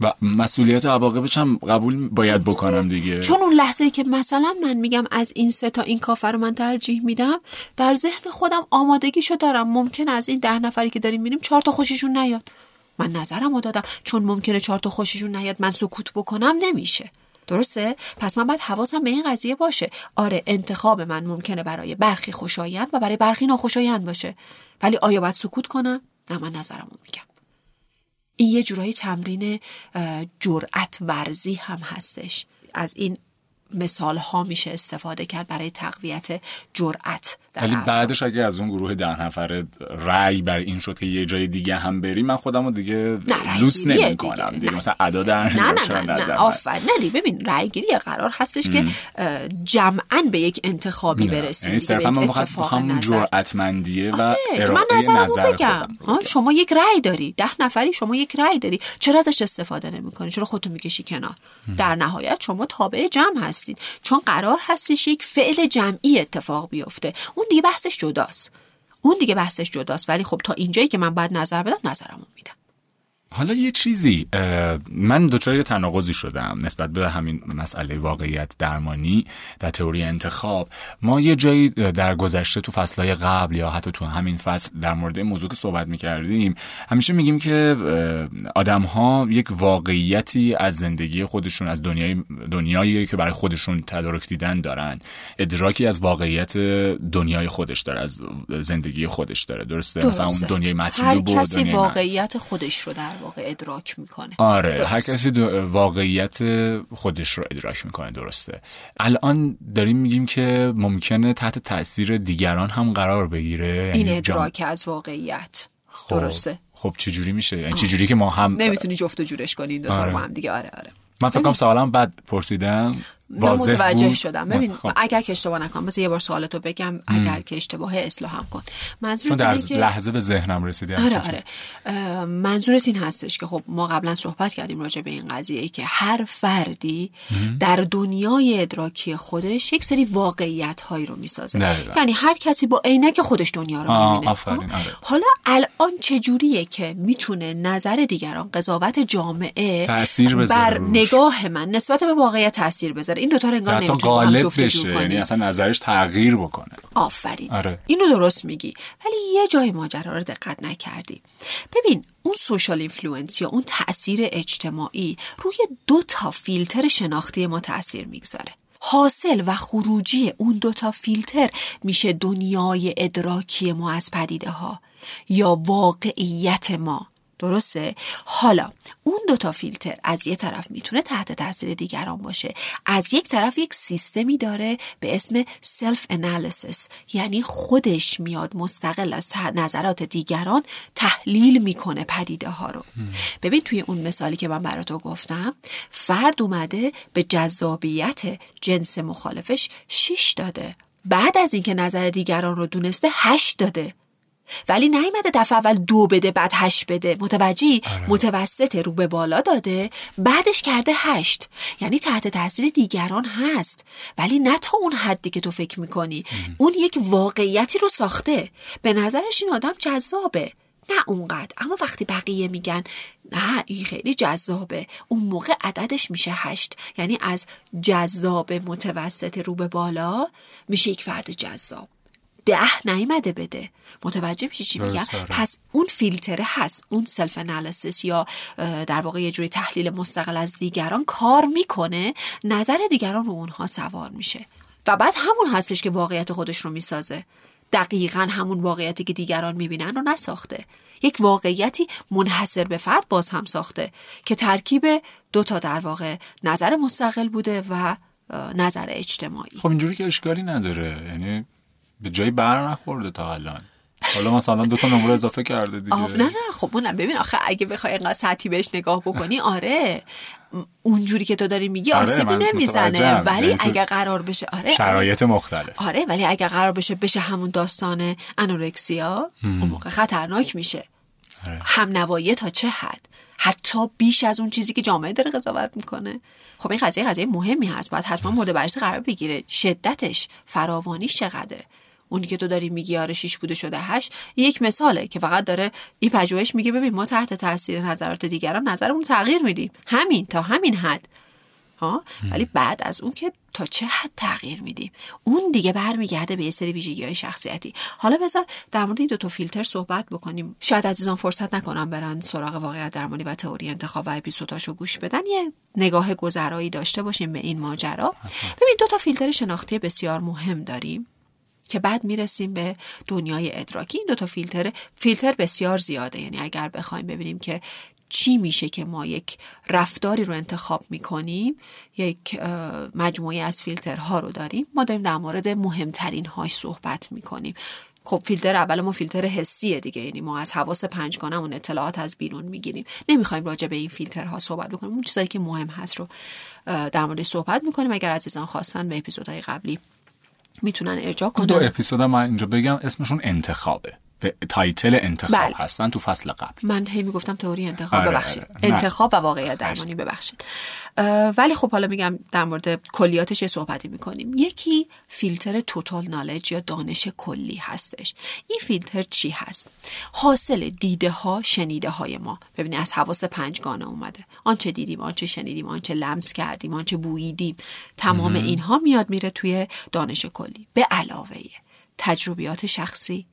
و مسئولیت عواقبش هم قبول باید بکنم دیگه. چون اون لحظه‌ای که مثلا من میگم از این سه تا این کافه رو من ترجیح میدم، در ذهن خودم آمادگیشو دارم. ممکن از این ده نفری که داریم میبینیم چهار تا خوششون نیاد. من نظرمو دادم، چون ممکنه چهار تا خوششون نیاد من سکوت بکنم، نمیشه. درسته؟ پس من باید حواسم به این قضیه باشه. آره، انتخاب من ممکنه برای برخی خوشایند و برای برخی ناخوشایند باشه. ولی آیا باید سکوت کنم؟ نه، من نظرمو میگم. این یه جورایی تمرین جرأت ورزی هم هستش. از این مثال ها میشه استفاده کرد برای تقویت جرأت. ولی بعدش اگه از اون گروه ده نفره رأی بر این شد که یه جای دیگه هم بریم، من خودمو دیگه لوس نمی‌کنم دیگه. مثلا ادا در نه نه نه نه آفرین. نه ببین، رأی گیری قرار هستش که جمعاً به یک انتخابی برسیم. یعنی صرفا من فقط می‌خوام جرأتمندیه و اراده نظر بگم. شما یک رأی داری، ده نفری شما یک رأی داری، چرا ازش استفاده نمی‌کنی؟ چرا خودتو می‌کشی کنار؟ در نهایت شما تابع جمع هستید، چون قرار هستش یک فعل جمعی اتفاق بیفته. اون دیگه بحثش جداست. اون دیگه بحثش جداست ولی خب تا اینجایی که من باید نظر بدم، نظرمو میدم. حالا یه چیزی من دوچار یه تناقضی شدم نسبت به همین مسئله واقعیت درمانی و تئوری انتخاب. ما یه جایی در گذشته تو فصلهای قبل یا حتی تو همین فصل در مورد موضوع که صحبت میکردیم، همیشه میگیم که آدم‌ها یک واقعیتی از زندگی خودشون، از دنیای دنیایی که برای خودشون تدارک دیدن دارن، ادراکی از واقعیت دنیای خودش داره، از زندگی خودش داره. درسته؟ درسته. مثلا اون دنیای مطلوب و دنیای واقعیت من. خودش رو در واقع ادراک میکنه. آره، درست. هر کسی واقعیت خودش رو ادراک میکنه. درسته. الان داریم میگیم که ممکنه تحت تأثیر دیگران هم قرار بگیره این ادراک جام... از واقعیت. خب. درسته. خب چه جوری میشه؟ یعنی چه جوری که ما هم نمیتونی جفت و جورش کنی این دو تا با هم دیگه. آره آره. من فکر کنم سوالم بد پرسیدم. واضح متوجه بود. شدم. ببین خب. اگر که اشتباه نکنم، بس یه بار سوالتو بگم، ام. اگر که اشتباه اصلاحم کن. منظورت اینه که لحظه به ذهنم رسید. آره آره. منظورت این هستش که خب ما قبلا صحبت کردیم راجع به این قضیه ای که هر فردی ام. در دنیای ادراکی خودش یک سری واقعیت هایی رو میسازه. یعنی هر کسی با عینک خودش دنیا رو میبینه. آفرین. آره. حالا الان چه جوریه که میتونه نظر دیگران، قضاوت جامعه بر نگاه من نسبت به واقعیت تاثیر بذاره؟ این دو تا انگار نمیتونه غالب بشه، یعنی اصلا نظرش تغییر بکنه. آفرین. آره. اینو درست میگی. ولی یه جای ماجرا رو دقت نکردی. ببین اون سوشال اینفلوئنس یا اون تأثیر اجتماعی روی دو تا فیلتر شناختی ما تأثیر میگذاره. حاصل و خروجی اون دو تا فیلتر میشه دنیای ادراکی ما از پدیده ها یا واقعیت ما. درسته؟ حالا اون دوتا فیلتر از یه طرف میتونه تحت تاثیر دیگران باشه، از یک طرف یک سیستمی داره به اسم سلف انالیسیس، یعنی خودش میاد مستقل از نظرات دیگران تحلیل میکنه پدیده ها رو. ببین توی اون مثالی که من برات گفتم، فرد اومده به جذابیت جنس مخالفش شش داده، بعد از اینکه نظر دیگران رو دونسته هشت داده، ولی نیامده دفعه اول دو بده بعد هشت بده. متوجهی؟ آره. متوسط رو به بالا داده، بعدش کرده هشت. یعنی تحت تاثیر دیگران هست، ولی نه تا اون حدی که تو فکر میکنی. ام. اون یک واقعیتی رو ساخته، به نظرش این آدم جذابه، نه اونقدر. اما وقتی بقیه میگن نه این خیلی جذابه، اون موقع عددش میشه هشت. یعنی از جذاب متوسط رو به بالا میشه یک فرد جذاب. ده نیامده بده. متوجه میشی چی میگم؟ پس اون فیلتره هست، اون سلف انالیسیس یا در واقع یه جوری تحلیل مستقل از دیگران کار میکنه، نظر دیگران رو اونها سوار میشه و بعد همون هستش که واقعیت خودش رو میسازه. دقیقاً همون واقعیتی که دیگران میبینن رو نساخته. یک واقعیتی منحصر به فرد باز هم ساخته که ترکیب دو تا در واقع نظر مستقل بوده و نظر اجتماعی. خب اینجوری که اشکالی نداره، یعنی به جای بر نخورده تا الان. حالا مثلا دو تا نمره اضافه کرده دیگه. آه نه نه خب اونم ببین آخه اگه بخوای اینقدر سطحی بهش نگاه بکنی آره اونجوری که تو داری میگی آسیبی آره نمیزنه، ولی اگه قرار بشه آره شرایط مختلف آره ولی اگه قرار بشه بشه همون داستان انورکسیا هم. اون موقع خطرناک میشه. آره. هم نوایی تا چه حد، حتی بیش از اون چیزی که جامعه داره قضاوت میکنه. خب این قضیه قضیه مهمی هست، باید حتما مورد بررسی قرار بگیره. شدتش، فراوانیش چقدره. اونی که تو داری میگی آره شیش بوده شده هشت یک مثاله که فقط داره این پژوهش میگه ببین ما تحت تاثیر نظرات دیگران نظرمون تغییر میدیم، همین تا همین حد ها، ولی بعد از اون که تا چه حد تغییر میدیم اون دیگه برمیگرده به یه سری ویژگی‌های شخصیتی. حالا بذار در مورد این دو تا فیلتر صحبت بکنیم. شاید عزیزان فرصت نکنم برن سراغ واقعیت درمانی و تئوری انتخاب و اپیزوداشو گوش بدن، یه نگاه گذرایی داشته باشیم به این ماجرا. ببین دو تا فیلتر شناختی بسیار مهم داریم که بعد میرسیم به دنیای ادراکی. این دوتا فیلتر فیلتر بسیار زیاده، یعنی اگر بخوایم ببینیم که چی میشه که ما یک رفتاری رو انتخاب میکنیم، یک مجموعه از فیلترها رو داریم. ما داریم در مورد مهمترین هاش صحبت میکنیم. خب فیلتر اول ما فیلتر حسیه دیگه، یعنی ما از حواس پنجگانمون اطلاعات از بیرون میگیریم. نمیخوایم راجع به این فیلترها صحبت بکنیم، اون چیزایی که مهم هست رو در موردش صحبت میکنیم. اگر عزیزان خواستن به اپیزودهای قبلی میتونن ارجاع کنن. دو اپیزود من اینجا بگم اسمشون انتخابه، تایتل انتخاب بل. هستن تو فصل قبل. من هی میگفتم تئوری انتخاب آره، ببخشید آره. انتخاب و واقعیت درمانی ببخشید. ولی خب حالا میگم در مورد کلیاتش یه صحبتی میکنیم. یکی فیلتر توتال نالج یا دانش کلی هستش. این فیلتر چی هست؟ حاصل دیده ها، شنیده های ما. ببینید از حواس پنجگانه اومده، آنچه دیدیم، آنچه شنیدیم، آنچه لمس کردیم، آنچه بوییدیم، تمام مم. اینها میاد میره توی دانش کلی. به علاوه تجربیات شخصی،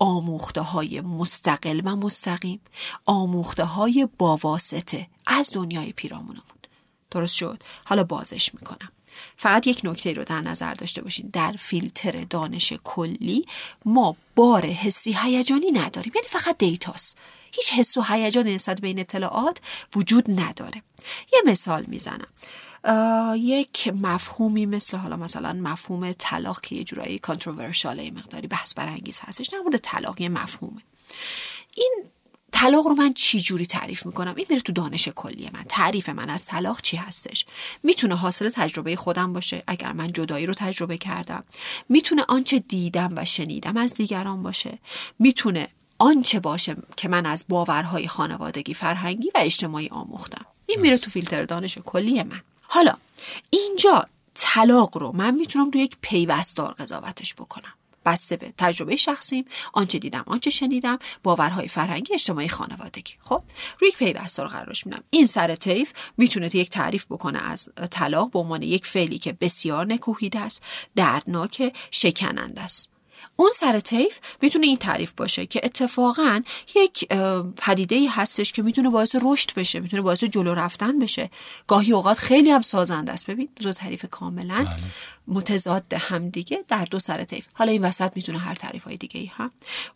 آموخته های مستقل و مستقیم، آموخته های باواسطه از دنیای پیرامونمون. درست شد؟ حالا بازش میکنم. فقط یک نکته رو در نظر داشته باشین. در فیلتر دانش کلی ما بار حسی هیجانی نداریم، یعنی فقط دیتاست. هیچ حس و هیجانی نسبت به این اطلاعات وجود نداره. یه مثال میزنم. یک مفهومی مثل حالا مثلا مفهوم طلاق که یه جورایی کانتروورشاله، یه مقداری بحث برانگیز هستش. در مورد طلاق یه مفهومه. این طلاق رو من چی جوری تعریف میکنم؟ این میره تو دانش کلی من. تعریف من از طلاق چی هستش؟ میتونه حاصل تجربه خودم باشه اگر من جدایی رو تجربه کردم، میتونه آنچه دیدم و شنیدم از دیگران باشه، میتونه آنچه باشه که من از باورهای خانوادگی، فرهنگی و اجتماعی آموختم. این میره تو فیلتر دانش کلی من. حالا اینجا طلاق رو من میتونم روی یک پیوستار قضاوتش بکنم بسته به تجربه شخصیم، آنچه دیدم، آنچه شنیدم، باورهای فرهنگی، اجتماعی، خانوادگی. خب روی یک پیوستار قرارش میدم. این سر طیف میتونه یک تعریف بکنه از طلاق به عنوان یک فعلی که بسیار نکوهیده است، دردناک، شکننده است. اون سر طیف میتونه این تعریف باشه که اتفاقاً یک پدیده‌ای هستش که میتونه باعث رشد بشه، میتونه باعث جلو رفتن بشه، گاهی اوقات خیلی هم سازنده است. ببین دو تعریف کاملاً متضاد هم دیگه در دو سر طیف. حالا این وسط میتونه هر تعریف‌های دیگه‌ای هم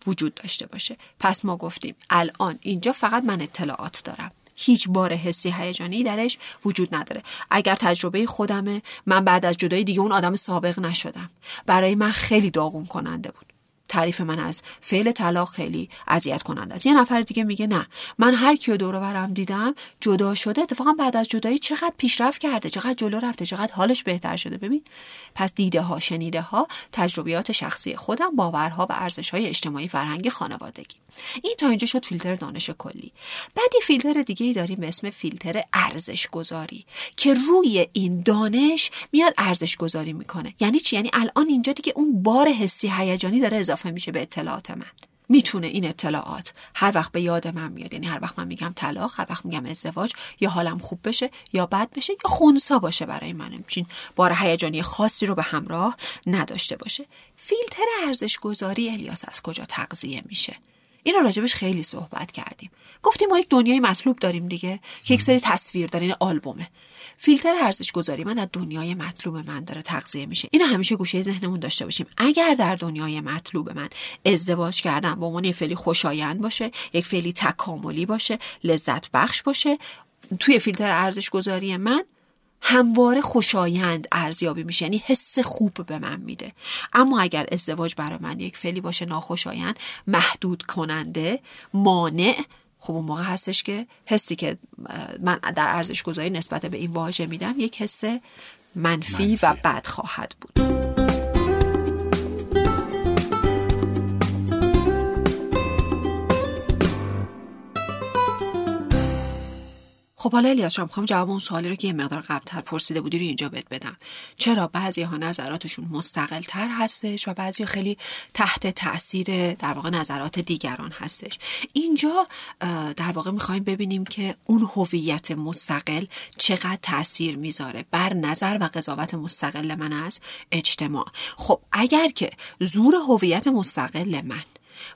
وجود داشته باشه. پس ما گفتیم الان اینجا فقط من اطلاعات دارم، هیچ بار حسی هیجانی درش وجود نداره. اگر تجربه خودمه، من بعد از جدایی دیگه اون آدم سابق نشدم، برای من خیلی داغون کننده بود. تعریف من از فعل طلاق خیلی اذیت کننده است. یه نفر دیگه میگه نه، من هر کیو دور و برم دیدم جدا شده، اتفاقا بعد از جدایی چقدر پیشرفت کرده، چقدر جلو رفته، چقدر حالش بهتر شده. ببین پس دیده ها، شنیده ها، تجربیات شخصی خودم، باورها و ارزش‌های اجتماعی، فرهنگی، خانوادگی. این تا اینجا شد فیلتر دانش کلی. بعد یه فیلتر دیگه‌ای داریم به اسم فیلتر ارزش گذاری که روی این دانش میاد ارزش گذاری میکنه. یعنی چی؟ یعنی الان اینجا دیگه اون بار حسی هیجانی داره اضافه میشه به اطلاعات من. میتونه این اطلاعات هر وقت به یاد من میاد، یعنی هر وقت من میگم طلاق، هر وقت میگم ازدواج، یا حالم خوب بشه یا بد بشه یا خنثا باشه، برای من همچین بار هیجانی خاصی رو به همراه نداشته باشه. فیلتر ارزش گذاری الیاس از کجا تغذیه میشه؟ این رو راجبش خیلی صحبت کردیم. گفتیم ما یک دنیای مطلوب داریم دیگه که یک سری تصویر داره، این آلبومه. فیلتر ارزش گذاری من از دنیای مطلوب من داره تغذیه میشه. اینو همیشه گوشه ذهنمون داشته باشیم. اگر در دنیای مطلوب من ازدواج کردن با من فعلی خوشایند باشه، یک فعلی تکاملی باشه، لذت بخش باشه، توی فیلتر ارزش گذاری من همواره خوشایند ارزیابی میشه، یعنی حس خوب به من میده. اما اگر ازدواج برای من یک فعلی باشه ناخوشایند، محدود کننده، مانع، خب اون موقع هستش که حسی که من در ارزش گذاری نسبت به این واژه میدم یک حس منفی, منفی و بد خواهد بود. خب حالا الیاس جان، می‌خوام جواب اون سوالی رو که یه مقدار قبل‌تر پرسیده بودی رو اینجا بهت بدم. چرا بعضی‌ها نظراتشون مستقل‌تر هستش و بعضی خیلی تحت تأثیر در واقع نظرات دیگران هستش؟ اینجا در واقع می‌خوایم ببینیم که اون هویت مستقل چقدر تأثیر می‌ذاره بر نظر و قضاوت مستقل من از اجتماع. خب اگر که زور هویت مستقل من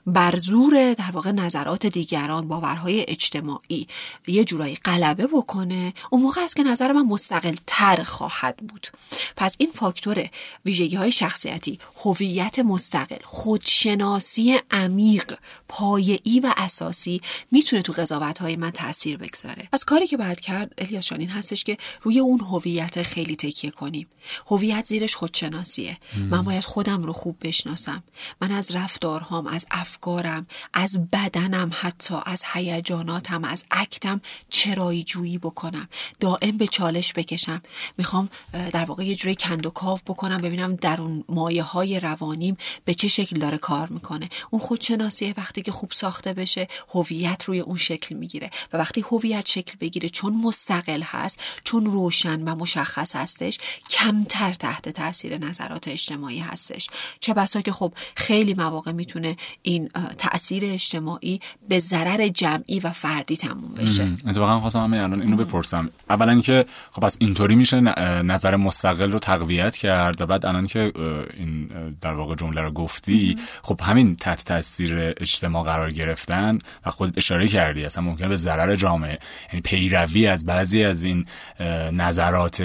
بر زور در واقع نظرات دیگران، باورهای اجتماعی یه جورایی غلبه بکنه، اون موقع است که نظر من مستقل تر خواهد بود. پس این فاکتور ویژگی‌های شخصیتی، هویت مستقل، خودشناسی عمیق، پایه‌ای و اساسی میتونه تو قضاوت‌های من تاثیر بگذاره. پس کاری که باید کرد الیاس جان این هستش که روی اون هویت خیلی تکیه کنیم. هویت زیرش خودشناسیه. من باید خودم رو خوب بشناسم. من از رفتارهام، از افکارم، از بدنم، حتی از هیجاناتم، از اکتم چرایی جویی بکنم، دائم به چالش بکشم. میخوام در واقع یه جوری کند و کاو بکنم، ببینم در اون مایه های روانیم به چه شکل داره کار میکنه. اون خودشناسیه وقتی که خوب ساخته بشه، هویت روی اون شکل میگیره و وقتی هویت شکل بگیره، چون مستقل هست، چون روشن و مشخص هستش، کمتر تحت تاثیر نظرات اجتماعی هستش. چه بسا که خب خیلی مواقع میتونه این تأثیر اجتماعی به ضرر جمعی و فردی تموم بشه. اتفاقا خواستم همین الان اینو بپرسم. اولا که خب پس اینطوری میشه نظر مستقل رو تقویت کرد و بعد الان که این در واقع جمله رو گفتی، خب همین تحت تأثیر اجتماع قرار گرفتن و خودت اشاره کردی اصلا ممکنه به ضرر جامعه، یعنی پیروی از بعضی از این نظرات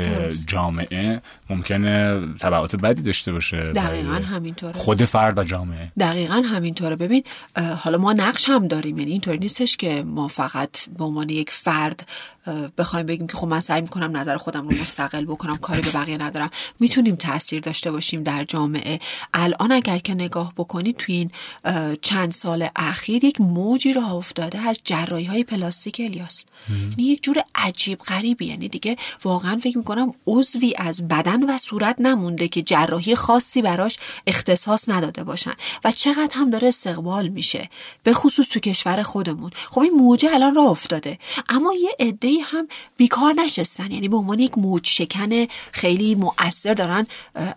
جامعه ممکنه تبعات بدی داشته باشه. دقیقاً همینطوره. خود فرد و جامعه. دقیقاً همین طوره. ببین حالا ما نقش هم داریم، یعنی اینطوری نیستش که ما فقط به عنوان یک فرد بخوایم بگیم که خب من سعی میکنم نظر خودم رو مستقل بکنم، کاری به بقیه ندارم. میتونیم تأثیر داشته باشیم در جامعه. الان اگر که نگاه بکنید توی این چند سال اخیر یک موجی راه افتاده از جراحی‌های پلاستیک الیاس، یعنی یک جور عجیب غریبی، یعنی دیگه واقعا فکر میکنم عضوی از بدن و صورت نمونده که جراحی خاصی براش اختصاص نداده باشن و چقدر هم داره استقبال میشه، به خصوص تو کشور خودمون. خب این موج الان راه افتاده، اما یه عده‌ای هم بیکار نشستن، یعنی به عنوان یک موج شکن خیلی مؤثر دارن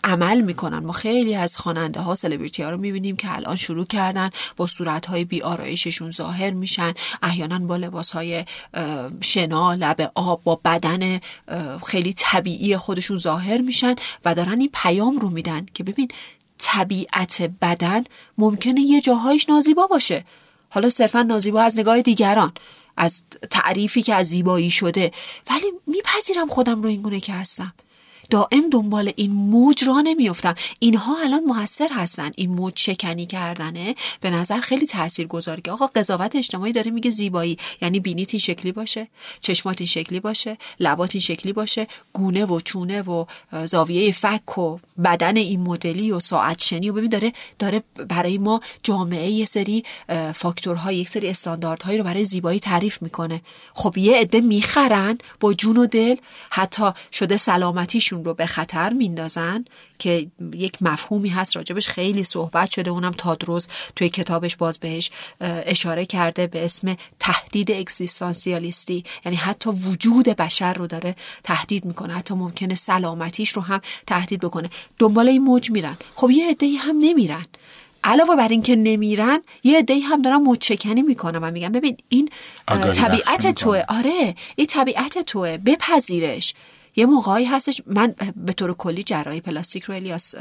عمل میکنن. ما خیلی از خواننده ها، سلبریتی ها رو میبینیم که الان شروع کردن با صورت های بی آرایششون ظاهر میشن، احیانا با لباس های شنا، لب آب، با بدن خیلی طبیعی خودشون ظاهر میشن و دارن این پیام رو میدن که ببین طبیعت بدن ممکنه یه جاهایش نازیبا باشه، حالا صرفا نازیبا از نگاه دیگران، از تعریفی که از زیبایی شده، ولی میپذیرم خودم رو اینگونه که هستم. دائم دنبال این موج را نمیافتم. اینها الان موثر هستن. این موج شکنی کردنه به نظر خیلی تاثیرگذاره. آقا قضاوت اجتماعی داره میگه زیبایی یعنی بینیت این شکلی باشه، چشمات این شکلی باشه، لبات این شکلی باشه، گونه و چونه و زاویه فک و بدن این مدلی و ساعت شنی و ببین داره داره برای ما جامعه یه سری فاکتورهای، یک سری استانداردهایی رو برای زیبایی تعریف میکنه. خب یه عده میخرن با جون و دل، حتی شده سلامتیشون رو به خطر میندازن که یک مفهومی هست راجبش خیلی صحبت شده، اونم تادروز توی کتابش باز بهش اشاره کرده به اسم تهدید اگزیستانسیالیستی، یعنی حتی وجود بشر رو داره تهدید میکنه، حتی ممکنه سلامتیش رو هم تهدید بکنه. دنبال این موج میرن. خب یه عده‌ای هم نمیرن. علاوه بر این که نمیرن، یه عده‌ای هم دارن موج‌شکنی میکنن و میگن ببین این طبیعت توه. آره این طبیعت توه، بپذیرش. یه موقعی هستش، من به طور کلی جراحی پلاستیک رو الیاس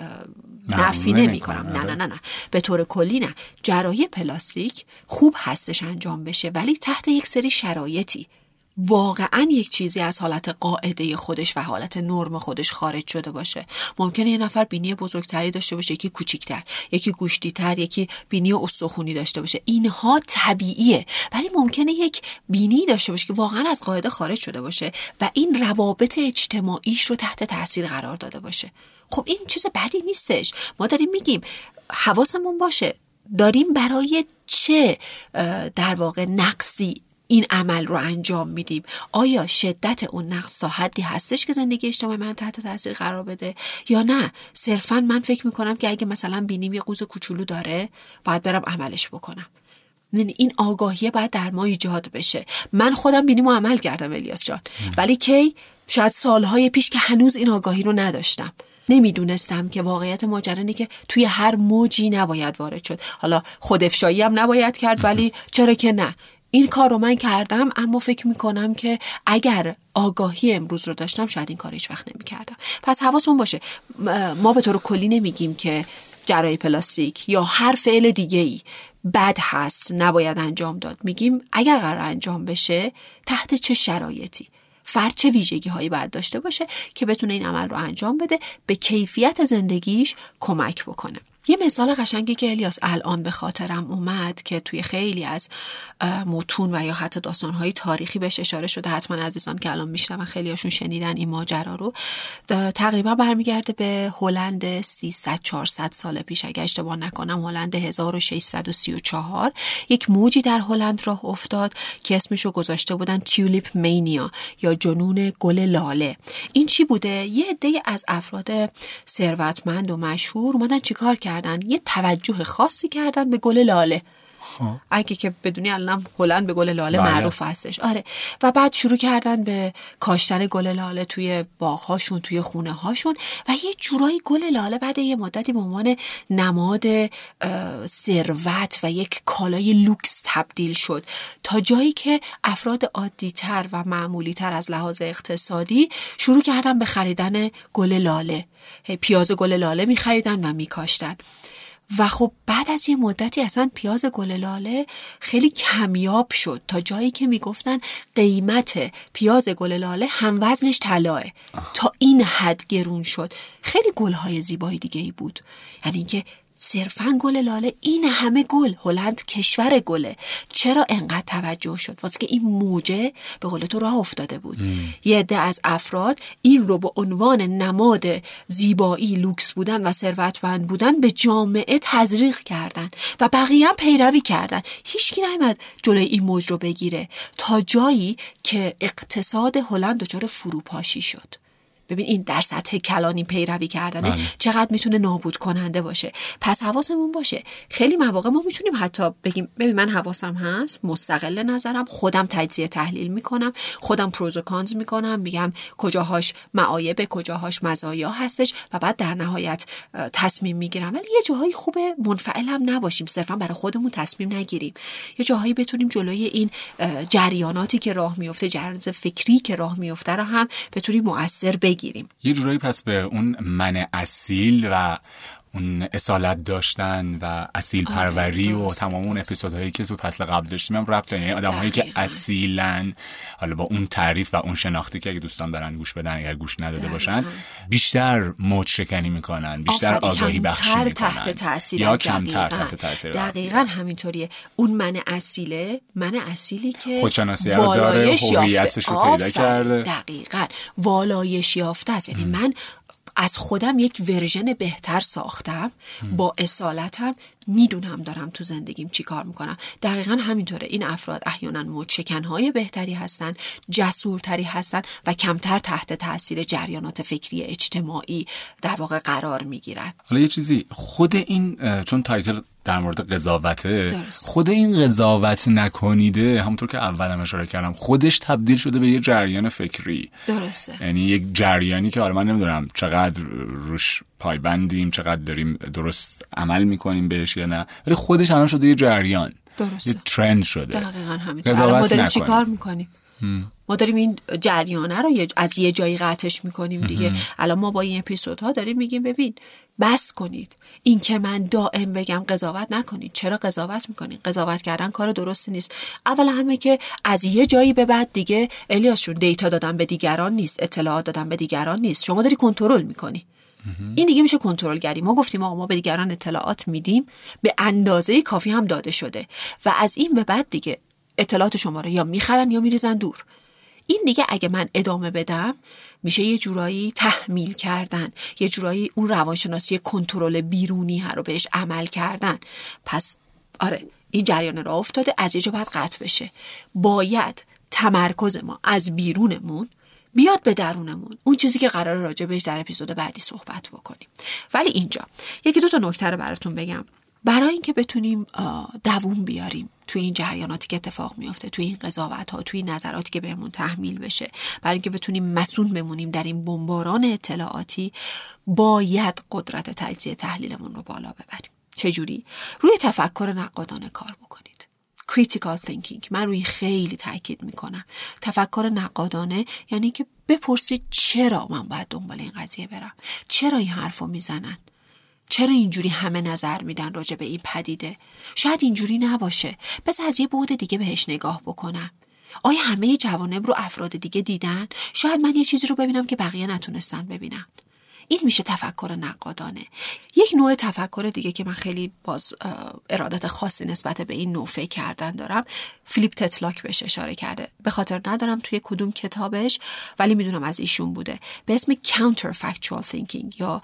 نفی نمی‌کنم، نه نه نه نه به طور کلی نه، جراحی پلاستیک خوب هستش انجام بشه، ولی تحت یک سری شرایطی واقعا یک چیزی از حالت قاعده خودش و حالت نرم خودش خارج شده باشه. ممکنه یه نفر بینی بزرگتری داشته باشه، یکی کوچیکتر، یکی گوشتی‌تر، یکی بینی استخونی داشته باشه. اینها طبیعیه، ولی ممکنه یک بینی داشته باشه که واقعا از قاعده خارج شده باشه و این روابط اجتماعیش رو تحت تاثیر قرار داده باشه. خب این چیز بدی نیستش. ما داریم میگیم حواسمون باشه داریم برای چه در واقع نقصی این عمل رو انجام میدیم. آیا شدت اون نقص تا حدی هستش که زندگی اجتماعی من تحت تاثیر قرار بده یا نه؟ صرفا من فکر میکنم که اگه مثلا بینیم یه قوز کوچولو داره باید برم عملش بکنم. این آگاهیه باید در ما ایجاد بشه. من خودم بینیمو عمل کردم الیاس جان، ولی کی؟ شاید سالهای پیش که هنوز این آگاهی رو نداشتم، نمیدونستم که واقعیت ماجرا اینه که توی هر موجی نباید وارد شد. حالا خودافشایی هم نباید کرد، ولی چرا که نه، این کار رو من کردم، اما فکر میکنم که اگر آگاهی امروز رو داشتم شاید این کار هیچ وقت نمی کردم. پس حواسون باشه، ما به طور کلی نمیگیم که جراحی پلاستیک یا هر فعل دیگه‌ای بد هست نباید انجام داد. میگیم اگر قرار انجام بشه تحت چه شرایطی، فرد چه ویژگی هایی باید داشته باشه که بتونه این عمل رو انجام بده، به کیفیت زندگیش کمک بکنه. یه مثال قشنگی که الیاس الان به خاطرم اومد که توی خیلی از متون و یا حتی داستان‌های تاریخی بهش اشاره شده، حتما عزیزان که الان میشنون خیلیاشون شنیدن این ماجرا رو، تقریبا برمیگرده به هلند سیصد چهارصد سال پیش، اگه اشتباه نکنم هلند هزار و ششصد و سی و چهار یک موجی در هلند راه افتاد که اسمش رو گذاشته بودن تیولیپ مینیا یا جنون گل لاله. این چی بوده؟ یه عده از افراد ثروتمند و مشهور اومدن چیکار کردن؟ یه توجه خاصی کردن به گل لاله. ها. اگه که بدونی الان هلند به گل لاله باید. معروف هستش. آره. و بعد شروع کردن به کاشتن گل لاله توی باغ‌هاشون، توی خونه‌هاشون و یه جورایی گل لاله بعد یه مدتی به عنوان نماد ثروت و یک کالای لوکس تبدیل شد، تا جایی که افراد عادی‌تر و معمولی‌تر از لحاظ اقتصادی شروع کردن به خریدن گل لاله. پیاز گل لاله می خریدن و می کاشتن. و خب بعد از یه مدتی اصلا پیاز گل لاله خیلی کمیاب شد، تا جایی که می گفتن قیمت پیاز گل لاله هم وزنش طلاه. تا این حد گرون شد. خیلی گل‌های زیبای دیگه ای بود، یعنی اینکه صرفاً گل لاله، این همه گل، هلند کشور گله، چرا انقدر توجه شد؟ واسه که این موجه به قول تو راه افتاده بود. مم. یه عده از افراد این رو به عنوان نماد زیبایی، لوکس بودن و ثروتمند بودن به جامعه تزریق کردن و بقیه هم پیروی کردن. هیچکی نیامد جلوی این موج رو بگیره، تا جایی که اقتصاد هلند دچار فروپاشی شد. ببین این در سطح کلانی پیروی کردنه من. چقدر میتونه نابود کننده باشه. پس حواسمون باشه، خیلی مواقع ما میتونیم حتی بگیم ببین من حواسم هست، مستقل نظرم، خودم تجزیه تحلیل میکنم، خودم پروز و کانز میکنم، میگم کجاهاش معایب، کجاهاش مزایا هستش و بعد در نهایت تصمیم میگیرم. ولی یه جاهایی خوبه منفعل هم نباشیم، صرفا برای خودمون تصمیم نگیریم، یه جاهایی بتونیم جلوی این جریاناتی که راه میفته، جریانات فکری که راه میفته رو هم بتونیم مؤثر گیریم. یه جورایی پس به اون من اصیل و اون اصالت داشتن و اصیل پروری و تمام اون اپیزودهایی که تو فصل قبل داشتیم هم ربط داره. آدم‌هایی که اصیلن، حالا با اون تعریف و اون شناختی که اگه دوستان برن گوش بدن، اگر گوش نداده باشن، بیشتر موج شکنی میکنن، بیشتر آگاهی بخشی میکنن یا کمتر تحت تاثیر. دقیقاً همینطوریه. اون من اصیله، من اصیلی که خودشناسی رو داره، هویتش رو پیدا کرده، دقیقاً والایش یافته است. یعنی من از خودم یک ورژن بهتر ساختم، با اصالتم میدونم دارم تو زندگیم چی کار میکنم. دقیقا همینطوره، این افراد احیانا موج‌شکن‌های بهتری هستن، جسورتری هستن و کمتر تحت تاثیر جریانات فکری اجتماعی در واقع قرار میگیرن. حالا یه چیزی، خود این چون تایتل در مورد قضاوته، درست. خود این قضاوت نکنیده، همونطور که اولم اشاره کردم، خودش تبدیل شده به یه جریان فکری، درسته، یعنی یک جریانی که حالا من نمیدونم چقدر روش پایبندیم، چقدر داریم درست عمل میکنیم بهش یا نه، ولی خودش الان شده یه جریان، درسته، یه ترند شده. دقیقاً همین. ما داریم چی کار میکنیم؟ ما داریم این جریانه رو از یه جایی قطعش میکنیم دیگه. الان ما با این اپیزودها داریم میگیم ببین بس کنید، این که من دائم بگم قضاوت نکنید. چرا قضاوت میکنید؟ قضاوت کردن کار درستی نیست. اولا همه که از یه جایی به بعد دیگه الیاس جون دیتا دادن به دیگران نیست، اطلاعات دادن به دیگران نیست، شما داری کنترل میکنی. این دیگه میشه کنترلگری. ما گفتیم آقا ما به دیگران اطلاعات میدیم، به اندازه کافی هم داده شده و از این به بعد دیگه اطلاعات شما رو یا میخرن یا میریزن دور. این دیگه اگه من ادامه بدم میشه یه جورایی تحمیل کردن، یه جورایی اون روانشناسی کنترل بیرونی ها رو بهش عمل کردن. پس آره این جریان راه افتاده، از یه جا باید قطع بشه. باید تمرکز ما از بیرونمون بیاد به درونمون، اون چیزی که قراره راجبش در اپیزود بعدی صحبت بکنیم. ولی اینجا یکی دو تا نکته رو براتون بگم برای اینکه بتونیم دووم بیاریم توی این جریاناتی که اتفاق میفته، توی این قضاوت‌ها، توی این نظراتی که بهمون تحمیل بشه، برای اینکه بتونیم مسون بمونیم در این بمباران اطلاعاتی، باید قدرت تجزیه تحلیلمون رو بالا ببریم. چجوری؟ روی تفکر نقادانه کار بکنید. critical thinking، من روی خیلی تاکید میکنم. تفکر نقادانه یعنی که بپرسید چرا من باید دنبال این قضیه برم؟ چرا این حرفو میزنن؟ چرا اینجوری همه نظر میدن راجع به این پدیده؟ شاید اینجوری نباشه، بس از یه بعد دیگه بهش نگاه بکنم. آیا همه جوانب رو افراد دیگه دیدن؟ شاید من یه چیزی رو ببینم که بقیه نتونستن ببینن. این میشه تفکر نقادانه. یک نوع تفکر دیگه که من خیلی باز ارادت خاصی نسبت به این نوع فکر کردن دارم، فلیپ تتلاک بهش اشاره کرده. به خاطر ندارم توی کدوم کتابش، ولی میدونم از ایشون بوده، به اسم کانتر فکچوال ثینکینگ، یا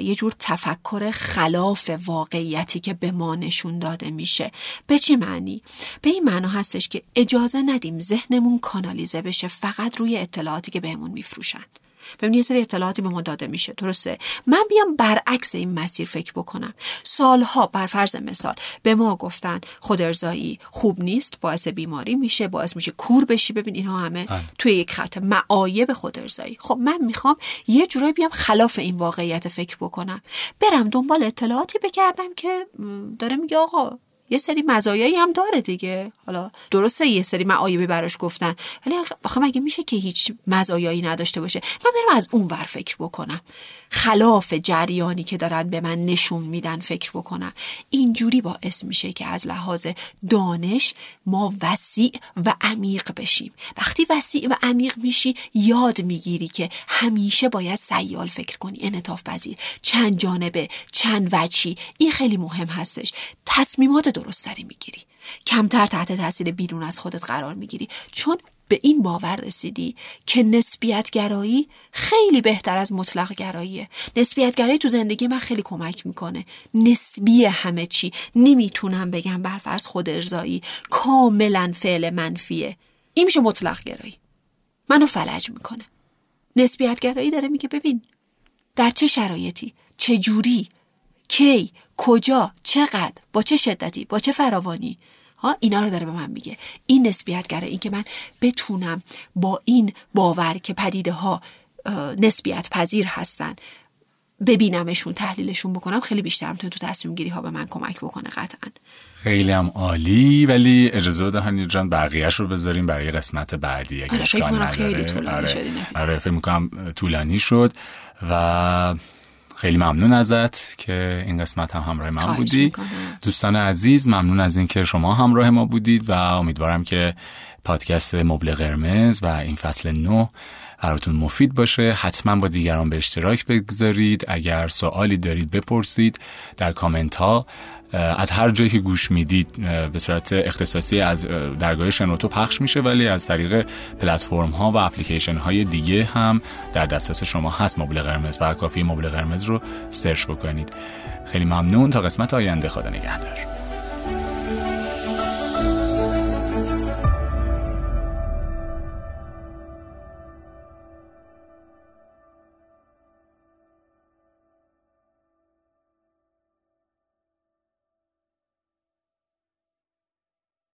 یه جور تفکر خلاف واقعیتی که به ما نشون داده میشه. به چی معنی؟ به این معنا هستش که اجازه ندیم ذهنمون کانالیزه بشه فقط روی اطلاعاتی که بهمون میفروشن. ببینید یه سری اطلاعاتی به ما داده میشه، درسته؟ من بیام برعکس این مسیر فکر بکنم. سالها بر فرض مثال به ما گفتن خودارضایی خوب نیست، باعث بیماری میشه، باعث میشه کور بشی. ببین اینها همه آن. توی یک خط معایب خودارضایی. خب من میخوام یه جورایی بیام خلاف این واقعیت فکر بکنم، برم دنبال اطلاعاتی بگردم که داره میگه آقا یه سری مزایایی هم داره دیگه. حالا درسته یه سری معایبی براش گفتن، ولی آخه مگه میشه که هیچ مزایایی نداشته باشه؟ من برم از اون ور فکر بکنم، خلاف جریانی که دارن به من نشون میدن فکر بکنم. اینجوری باعث میشه که از لحاظ دانش ما وسیع و عمیق بشیم. وقتی وسیع و عمیق میشی یاد میگیری که همیشه باید سیال فکر کنی، انعطاف پذیر، چند جانبه، چند وجهی. این خیلی مهم هستش. تصمیمات درست سری میگیری، کمتر تحت تاثیر بیرون از خودت قرار میگیری، چون به این باور رسیدی که نسبیت گرایی خیلی بهتر از مطلق گراییه. نسبیت گرایی تو زندگی من خیلی کمک میکنه. نسبی همه چی، نمیتونم بگم بر فرض خود ارضایی کاملا فعل منفیه. این میشه مطلق گرایی، منو فلج میکنه. نسبیت گرایی داره میگه ببین در چه شرایطی، چه جوری، کی، کجا، چقدر، با چه شدتی، با چه فراوانی، ها اینا رو داره به من میگه. این نسبیتگره، این که من بتونم با این باور که پدیده ها نسبیت پذیر هستن ببینمشون، تحلیلشون بکنم، خیلی بیشتر میتونه تو تصمیم گیری ها به من کمک بکنه. قطعا خیلی هم عالی. ولی اجازه بده هانی جان بقیه‌اش رو بذاریم برای قسمت بعدی. آره فکر کنم خیلی طولانی شد. آره فکر می‌کنم طولانی شد و خیلی ممنون ازت که این قسمت هم همراه من بودی. دوستان عزیز ممنون از این که شما همراه ما بودید و امیدوارم که پادکست مبل قرمز و این فصل نه براتون مفید باشه. حتما با دیگران به اشتراک بگذارید. اگر سوالی دارید بپرسید در کامنت ها. از هر جایی که گوش میدید به صورت اختصاصی از درگاه شنوتو پخش میشه، ولی از طریق پلتفرم ها و اپلیکیشن های دیگه هم در دسترس شما هست مبل قرمز، و کافی مبل قرمز رو سرچ بکنید. خیلی ممنون. تا قسمت آینده. خدا نگهدار.